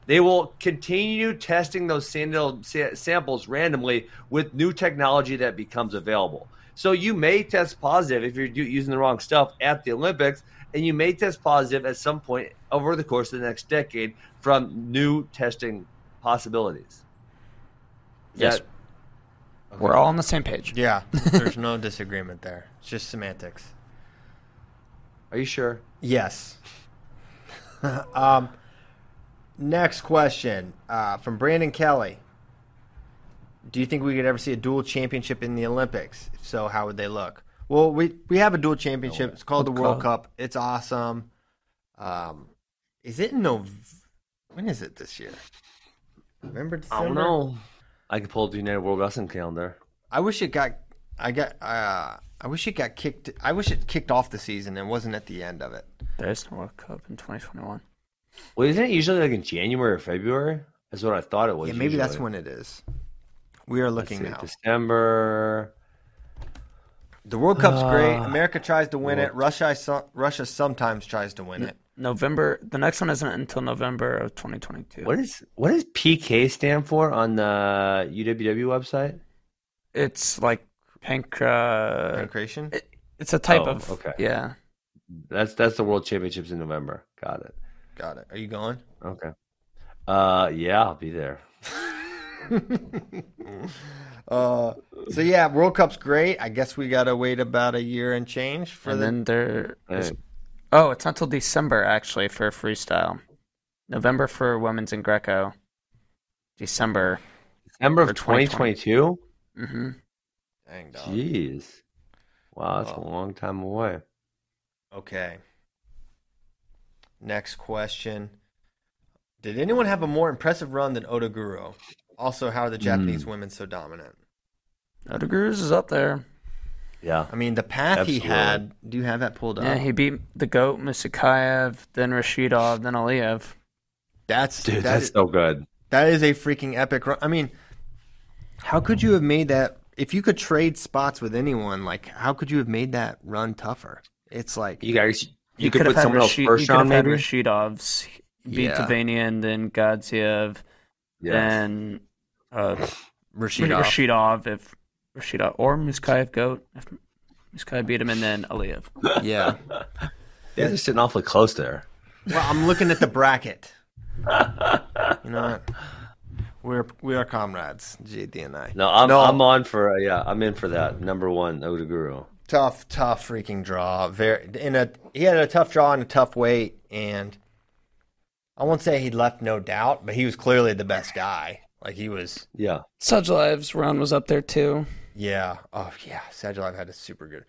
They will continue testing those samples randomly with new technology that becomes available. So you may test positive if you're using the wrong stuff at the Olympics, and you may test positive at some point over the course of the next decade from new testing possibilities. Yes. Okay. We're all on the same page. Yeah. There's no disagreement there. It's just semantics. Are you sure? Yes. Next question from Brandon Kelly. Do you think we could ever see a dual championship in the Olympics? If so, how would they look? Well, we have a dual championship. It's called the World Cup. It's awesome. Is it in November? When is it this year? Remember December? I don't know. I could pull up the United World Wrestling calendar. I wish it got kicked. I wish it kicked off the season and wasn't at the end of it. There is no World Cup in 2021. Well, isn't it usually like in January or February? That's what I thought it was. Yeah, maybe usually. That's when it is. We are looking now. December. The World Cup's great. America tries to win it. Russia sometimes tries to win it. November. The next one isn't until November of 2022. What does PK stand for on the UWW website? It's like pancreation. It's a type of. Okay. Yeah. That's the World Championships in November. Got it. Are you going? Okay. Yeah, I'll be there. So yeah, World Cup's great. I guess we gotta wait about a year and change for then there. Oh, it's not till December actually for freestyle. November for women's and Greco. December of 2022. Mm-hmm. Dang dog. Jeez. Wow, that's a long time away. Okay. Next question. Did anyone have a more impressive run than Odaguro? Also, how are the Japanese women so dominant? Odaguru's is up there. Yeah. I mean, the path he had, do you have that pulled up? Yeah, he beat the GOAT, Musakayev, then Rashidov, then Aliyev. That's so good. That is a freaking epic run. I mean, how could you have made that? If you could trade spots with anyone, like, how could you have made that run tougher? It's like... You guys... You could put someone else first on, maybe? Rashidovs beat Tavanian, then Godziev, then Rashidov, if Rashidov, or Muskayev Goat, if Muskayev beat him, and then Aliyev. Yeah. They're just sitting awfully close there. Well, I'm looking at the bracket. You know what? We are comrades, JD and I. I'm on for, I'm in for that. Number one, Odaguro. Tough freaking draw. He had a tough draw and a tough weight, and I won't say he left no doubt, but he was clearly the best guy. Like he was, Sajjaliv's round was up there too. Yeah. Oh yeah. Sajjaliv had a super good.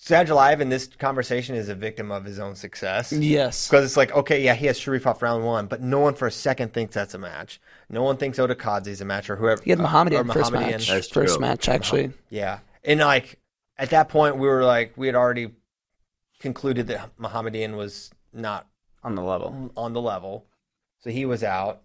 Sajjaliv in this conversation is a victim of his own success. Yes. Because it's like, okay, yeah, he has Sharipov round one, but no one for a second thinks that's a match. No one thinks Odakadze is a match or whoever. He had Muhammadian first match. First match actually. Yeah, and like. At that point, we had already concluded that Muhammadian was not on the level. So he was out.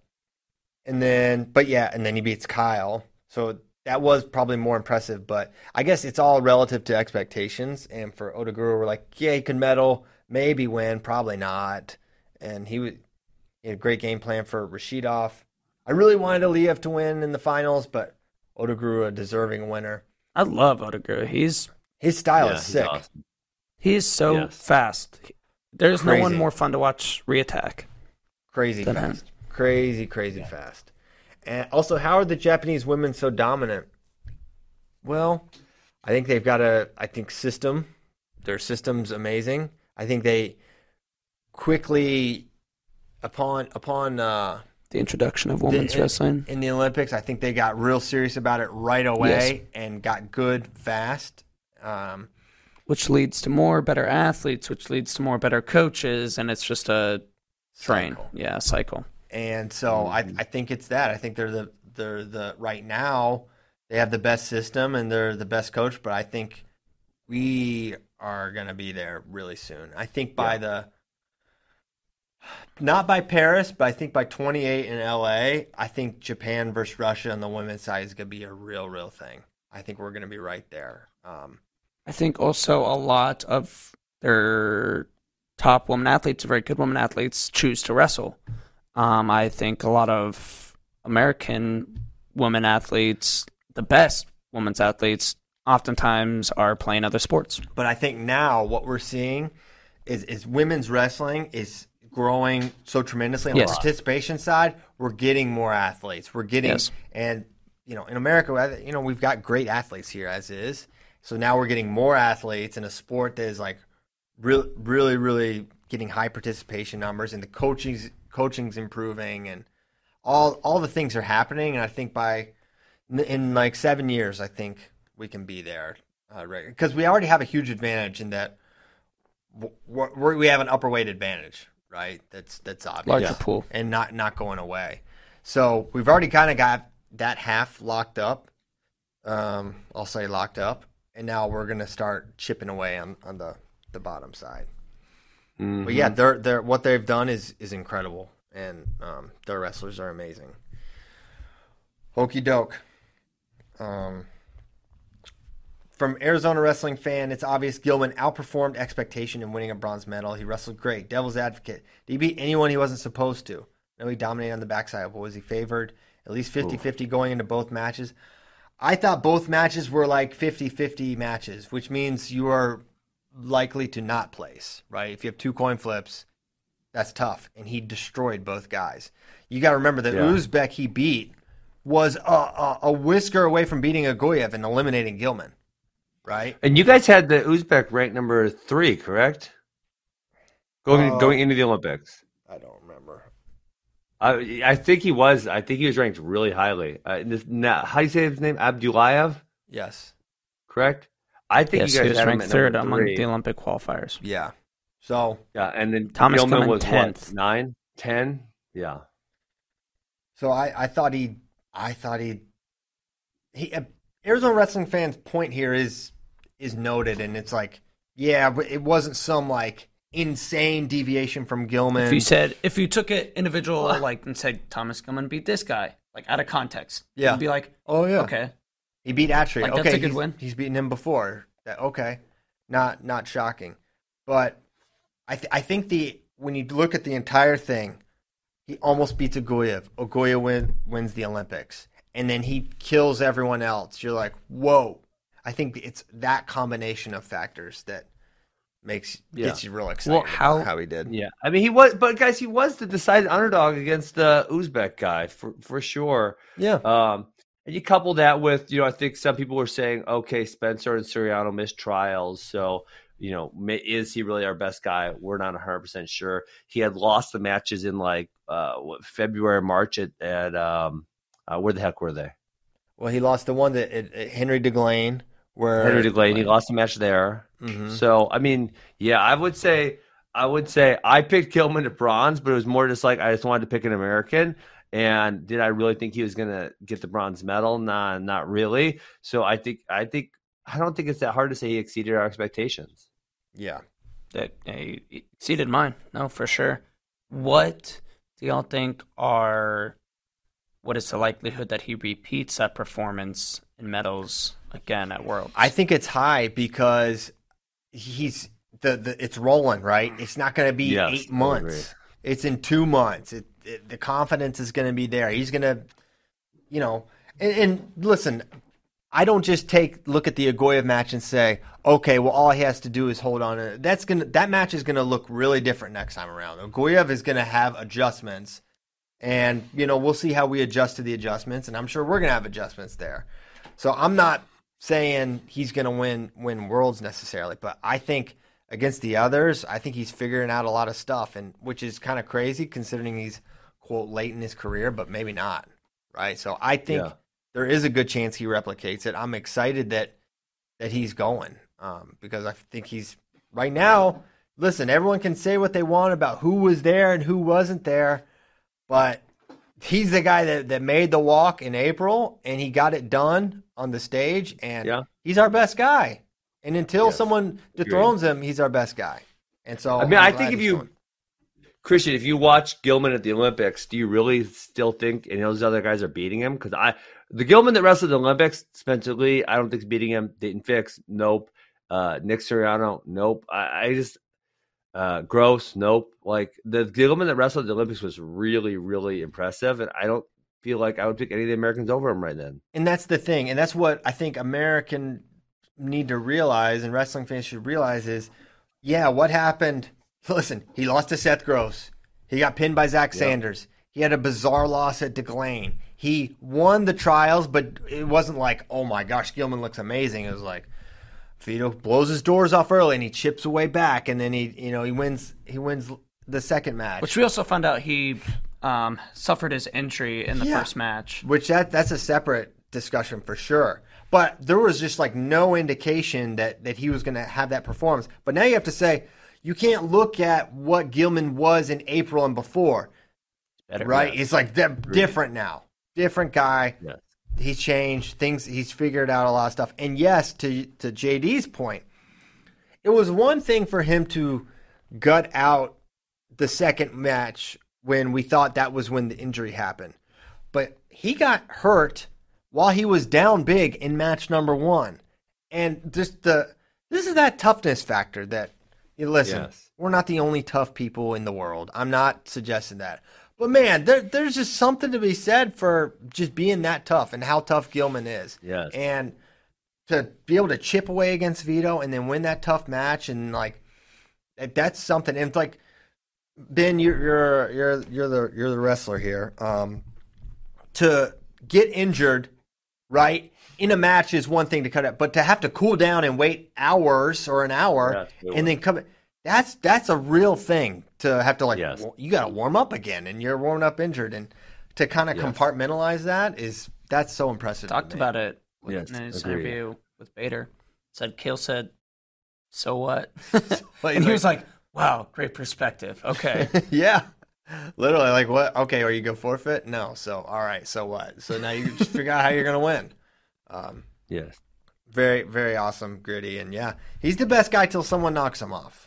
And then he beats Kyle. So that was probably more impressive, but I guess it's all relative to expectations. And for Odaguro, we're like, yeah, he can medal, maybe win, probably not. And he had a great game plan for Rashidov. I really wanted Aliyev to win in the finals, but Odaguro, a deserving winner. I love Odaguro. His style is sick. Awesome. He is so fast. There's no one more fun to watch reattack. Crazy fast. Him. Crazy fast. And also, how are the Japanese women so dominant? Well, I think they've got a system. Their system's amazing. I think they quickly, upon the introduction of women's wrestling. In the Olympics, I think they got real serious about it right away and got good fast. Which leads to more better athletes, which leads to more better coaches, and it's just a cycle. And so I think it's that. I think they're the they're the right now they have the best system and they're the best coach, but I think we are going to be there really soon. I think by not by Paris, but I think by 28 in LA, I think Japan versus Russia on the women's side is going to be a real thing. I think we're going to be right there. I think also a lot of their top women athletes, very good women athletes, choose to wrestle. I think a lot of American women athletes, the best women's athletes, oftentimes are playing other sports. But I think now what we're seeing is women's wrestling is growing so tremendously on the participation side. We're getting more athletes. We're getting and in America, we've got great athletes here as is. So now we're getting more athletes in a sport that is like really getting high participation numbers, and the coaching's improving, and all the things are happening. And I think in like 7 years, I think we can be there, right? Because we already have a huge advantage in that we have an upper weight advantage, right? That's obvious, larger pool, and not going away. So we've already kind of got that half locked up. I'll say locked up, and now we're gonna start chipping away on the bottom side. Mm-hmm. But yeah, they're what they've done is incredible, and their wrestlers are amazing. Okie doke. From Arizona Wrestling Fan, it's obvious Gilman outperformed expectation in winning a bronze medal. He wrestled great. Devil's advocate. Did he beat anyone he wasn't supposed to? No, he dominated on the backside. But was he favored? At least 50-50 going into both matches. I thought both matches were like 50-50 matches, which means you are likely to not place, right? If you have two coin flips, that's tough. And he destroyed both guys. You got to remember that Uzbek he beat was a whisker away from beating Agoyev and eliminating Gilman. Right, and you guys had the Uzbek ranked number 3, correct? Going into the Olympics, I don't remember. I think he was. I think he was ranked really highly. How do you say his name? Abdullayev. Yes, correct. I think you guys he was had ranked him at 3rd among the Olympic qualifiers. Yeah. So and then Thomas Gilman was 10th, 9, 10. Yeah. So I thought he. Arizona Wrestling Fan's point here is noted, and it's like, it wasn't some like insane deviation from Gilman. If you took it individual like and said Thomas Gilman beat this guy, like out of context, you'd be like, okay, he beat Atria. Like, that's a good win. He's beaten him before. Okay, not shocking, but I think when you look at the entire thing, he almost beats Agoyev. Agoyev wins the Olympics. And then he kills everyone else. You're like, whoa! I think it's that combination of factors that gets you real excited about how he did. Yeah, I mean, he was the decided underdog against the Uzbek guy for sure. Yeah. And you couple that with, I think some people were saying, okay, Spencer and Suriano missed trials, so is he really our best guy? We're not 100% sure. He had lost the matches in like February, March at where the heck were they? Well, he lost the one that Henry DeGlane. He lost a match there. Mm-hmm. So, I mean, I would say I picked Gilman to bronze, but it was more just like I just wanted to pick an American. And did I really think he was going to get the bronze medal? Nah, not really. So I think I don't think it's that hard to say he exceeded our expectations. Yeah, he exceeded mine. No, for sure. What do y'all think are? What is the likelihood that he repeats that performance in medals again at Worlds? I think it's high because he's it's rolling, right? It's not going to be 8 months. It's in 2 months. The confidence is going to be there. He's going to, and listen, I don't just look at the Agoyev match and say, okay, well, all he has to do is hold on. That match is going to look really different next time around. Agoyev is going to have adjustments. And, we'll see how we adjust to the adjustments, and I'm sure we're going to have adjustments there. So I'm not saying he's going to win Worlds necessarily, but I think against the others, I think he's figuring out a lot of stuff, and which is kind of crazy considering he's, quote, late in his career, but maybe not, right? So I think there is a good chance he replicates it. I'm excited that he's going because I think he's – right now, listen, everyone can say what they want about who was there and who wasn't there. But he's the guy that made the walk in April, and he got it done on the stage, and he's our best guy. And until someone dethrones him, he's our best guy. And so, I mean, I think if you, Christian, if you watch Gilman at the Olympics, do you really still think any of those other guys are beating him? Because the Gilman that wrestled at the Olympics, Spencer Lee, I don't think is beating him. Dayton Fix, nope. Nick Soriano, nope. I just, Gross, nope. Like the Gilman that wrestled at the Olympics was really, really impressive, and I don't feel like I would pick any of the Americans over him right then. And that's the thing, and that's what I think American need to realize, and wrestling fans should realize is, what happened? Listen, he lost to Seth Gross. He got pinned by Zach Sanders. He had a bizarre loss at DeGlane. He won the trials, but it wasn't like, oh my gosh, Gilman looks amazing. It was like, Vito blows his doors off early, and he chips away back, and then he wins the second match. Which we also found out he suffered his injury in the first match. Which that's a separate discussion for sure. But there was just like no indication that he was going to have that performance. But now you have to say, you can't look at what Gilman was in April and before. Better, right? It's like different now. Different guy. Yeah. He's changed things. He's figured out a lot of stuff. And yes, to JD's point, it was one thing for him to gut out the second match when we thought that was when the injury happened. But he got hurt while he was down big in match number one. And just this is that toughness factor that, listen, we're not the only tough people in the world. I'm not suggesting that. But, man, there's just something to be said for just being that tough and how tough Gilman is. Yes. And to be able to chip away against Vito and then win that tough match, and, like, that's something. And, it's like, Ben, you're the wrestler here. To get injured, right, in a match is one thing to cut out. But to have to cool down and wait hours or an hour and then come – That's a real thing to have to you got to warm up again, and you're warming up injured, and to kind of compartmentalize that that's so impressive. Talked about it in his interview with Bader. Kale said, "So what?" And he was like, "Wow, great perspective." Okay, literally like what? Okay, are you gonna forfeit? No. So all right. So what? So now you just figure out how you're gonna win. Very very awesome, gritty, and he's the best guy till someone knocks him off.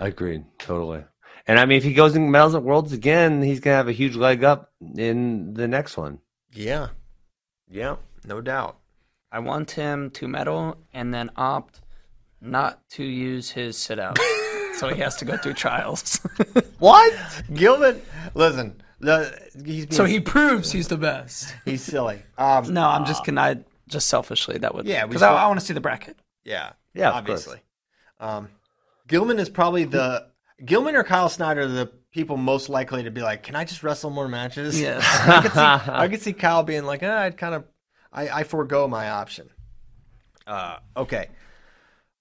Agreed, totally. And I mean, if he goes and medals at Worlds again, he's gonna have a huge leg up in the next one. Yeah, no doubt. I want him to medal and then opt not to use his sit out, so he has to go through trials. What, Gilman? Listen, so he proves he's the best. He's silly. No, I'm just kidding. Just selfishly, that would because I want to see the bracket. Yeah, obviously. Gilman is probably Gilman or Kyle Snyder are the people most likely to be like, can I just wrestle more matches? Yes. I could see Kyle being like, I forego my option. Okay.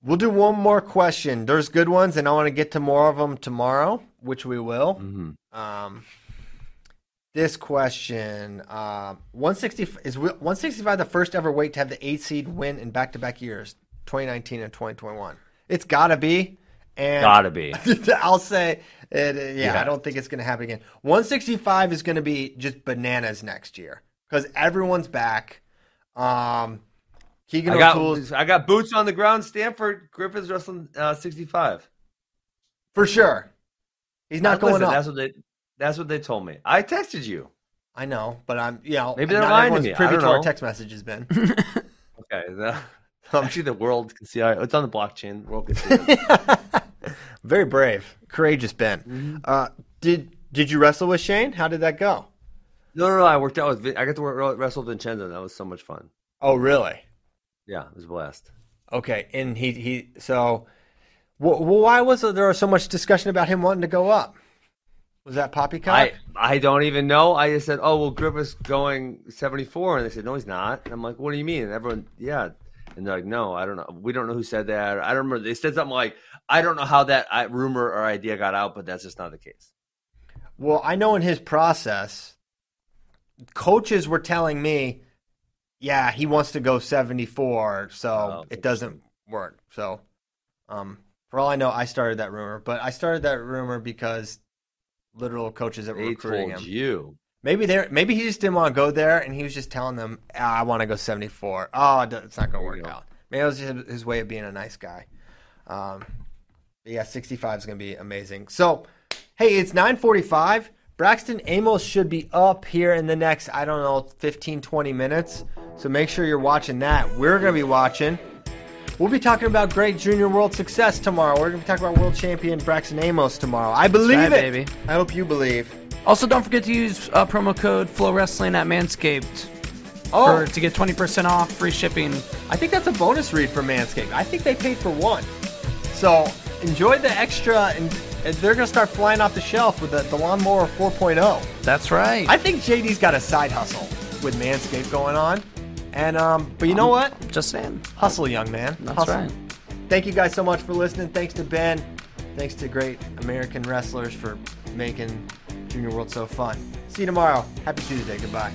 We'll do one more question. There's good ones, and I want to get to more of them tomorrow, which we will. Mm-hmm. This question, 165 the first ever weight to have the 8 seed win in back-to-back years, 2019 and 2021? It's got to be. And gotta be. I'll say it, I don't think it's going to happen again. 165 is going to be just bananas next year because everyone's back. Keegan O'Toole's. I got boots on the ground. Stanford Griffith's wrestling 65 for sure. He's not going up. That's what they told me. I texted you. I know, but I'm maybe they're lying to me. Privy to our text messages, Ben. Okay. Actually, the world can see it. It's on the blockchain. The world can see it. Very brave, courageous Ben. Mm-hmm. Did you wrestle with Shane? How did that go? No. I worked out with. I got to wrestle with Vincenzo. That was so much fun. Oh, really? Yeah, it was a blast. Okay, and he. So, why was there so much discussion about him wanting to go up? Was that poppycock? I don't even know. I just said, Griffith's going 74, and they said, no, he's not. And I'm like, what do you mean? And everyone, And they're like, no, I don't know. We don't know who said that. I don't remember. They said something like, I don't know how that rumor or idea got out, but that's just not the case. Well, I know in his process, coaches were telling me, he wants to go 74, so it doesn't work. So for all I know, I started that rumor. But I started that rumor because literal coaches that were recruiting him. Maybe he just didn't want to go there, and he was just telling them, "I want to go 74. Oh, it's not going to work out." Maybe it was just his way of being a nice guy. Yeah, 65 is going to be amazing. So, hey, it's 9:45. Braxton Amos should be up here in the next, 15, 20 minutes. So make sure you're watching that. We're going to be watching. We'll be talking about great junior world success tomorrow. We're going to be talking about world champion Braxton Amos tomorrow. I believe baby. I hope you believe. Also, don't forget to use promo code FlowWrestling at Manscaped to get 20% off, free shipping. I think that's a bonus read for Manscaped. I think they paid for one. So enjoy the extra, and they're going to start flying off the shelf with the Lawnmower 4.0. That's right. I think JD's got a side hustle with Manscaped going on. And but you know what? Just saying. Hustle, young man. That's hustle. Right. Thank you guys so much for listening. Thanks to Ben. Thanks to great American wrestlers for making Junior World so fun. See you tomorrow. Happy Tuesday. Goodbye.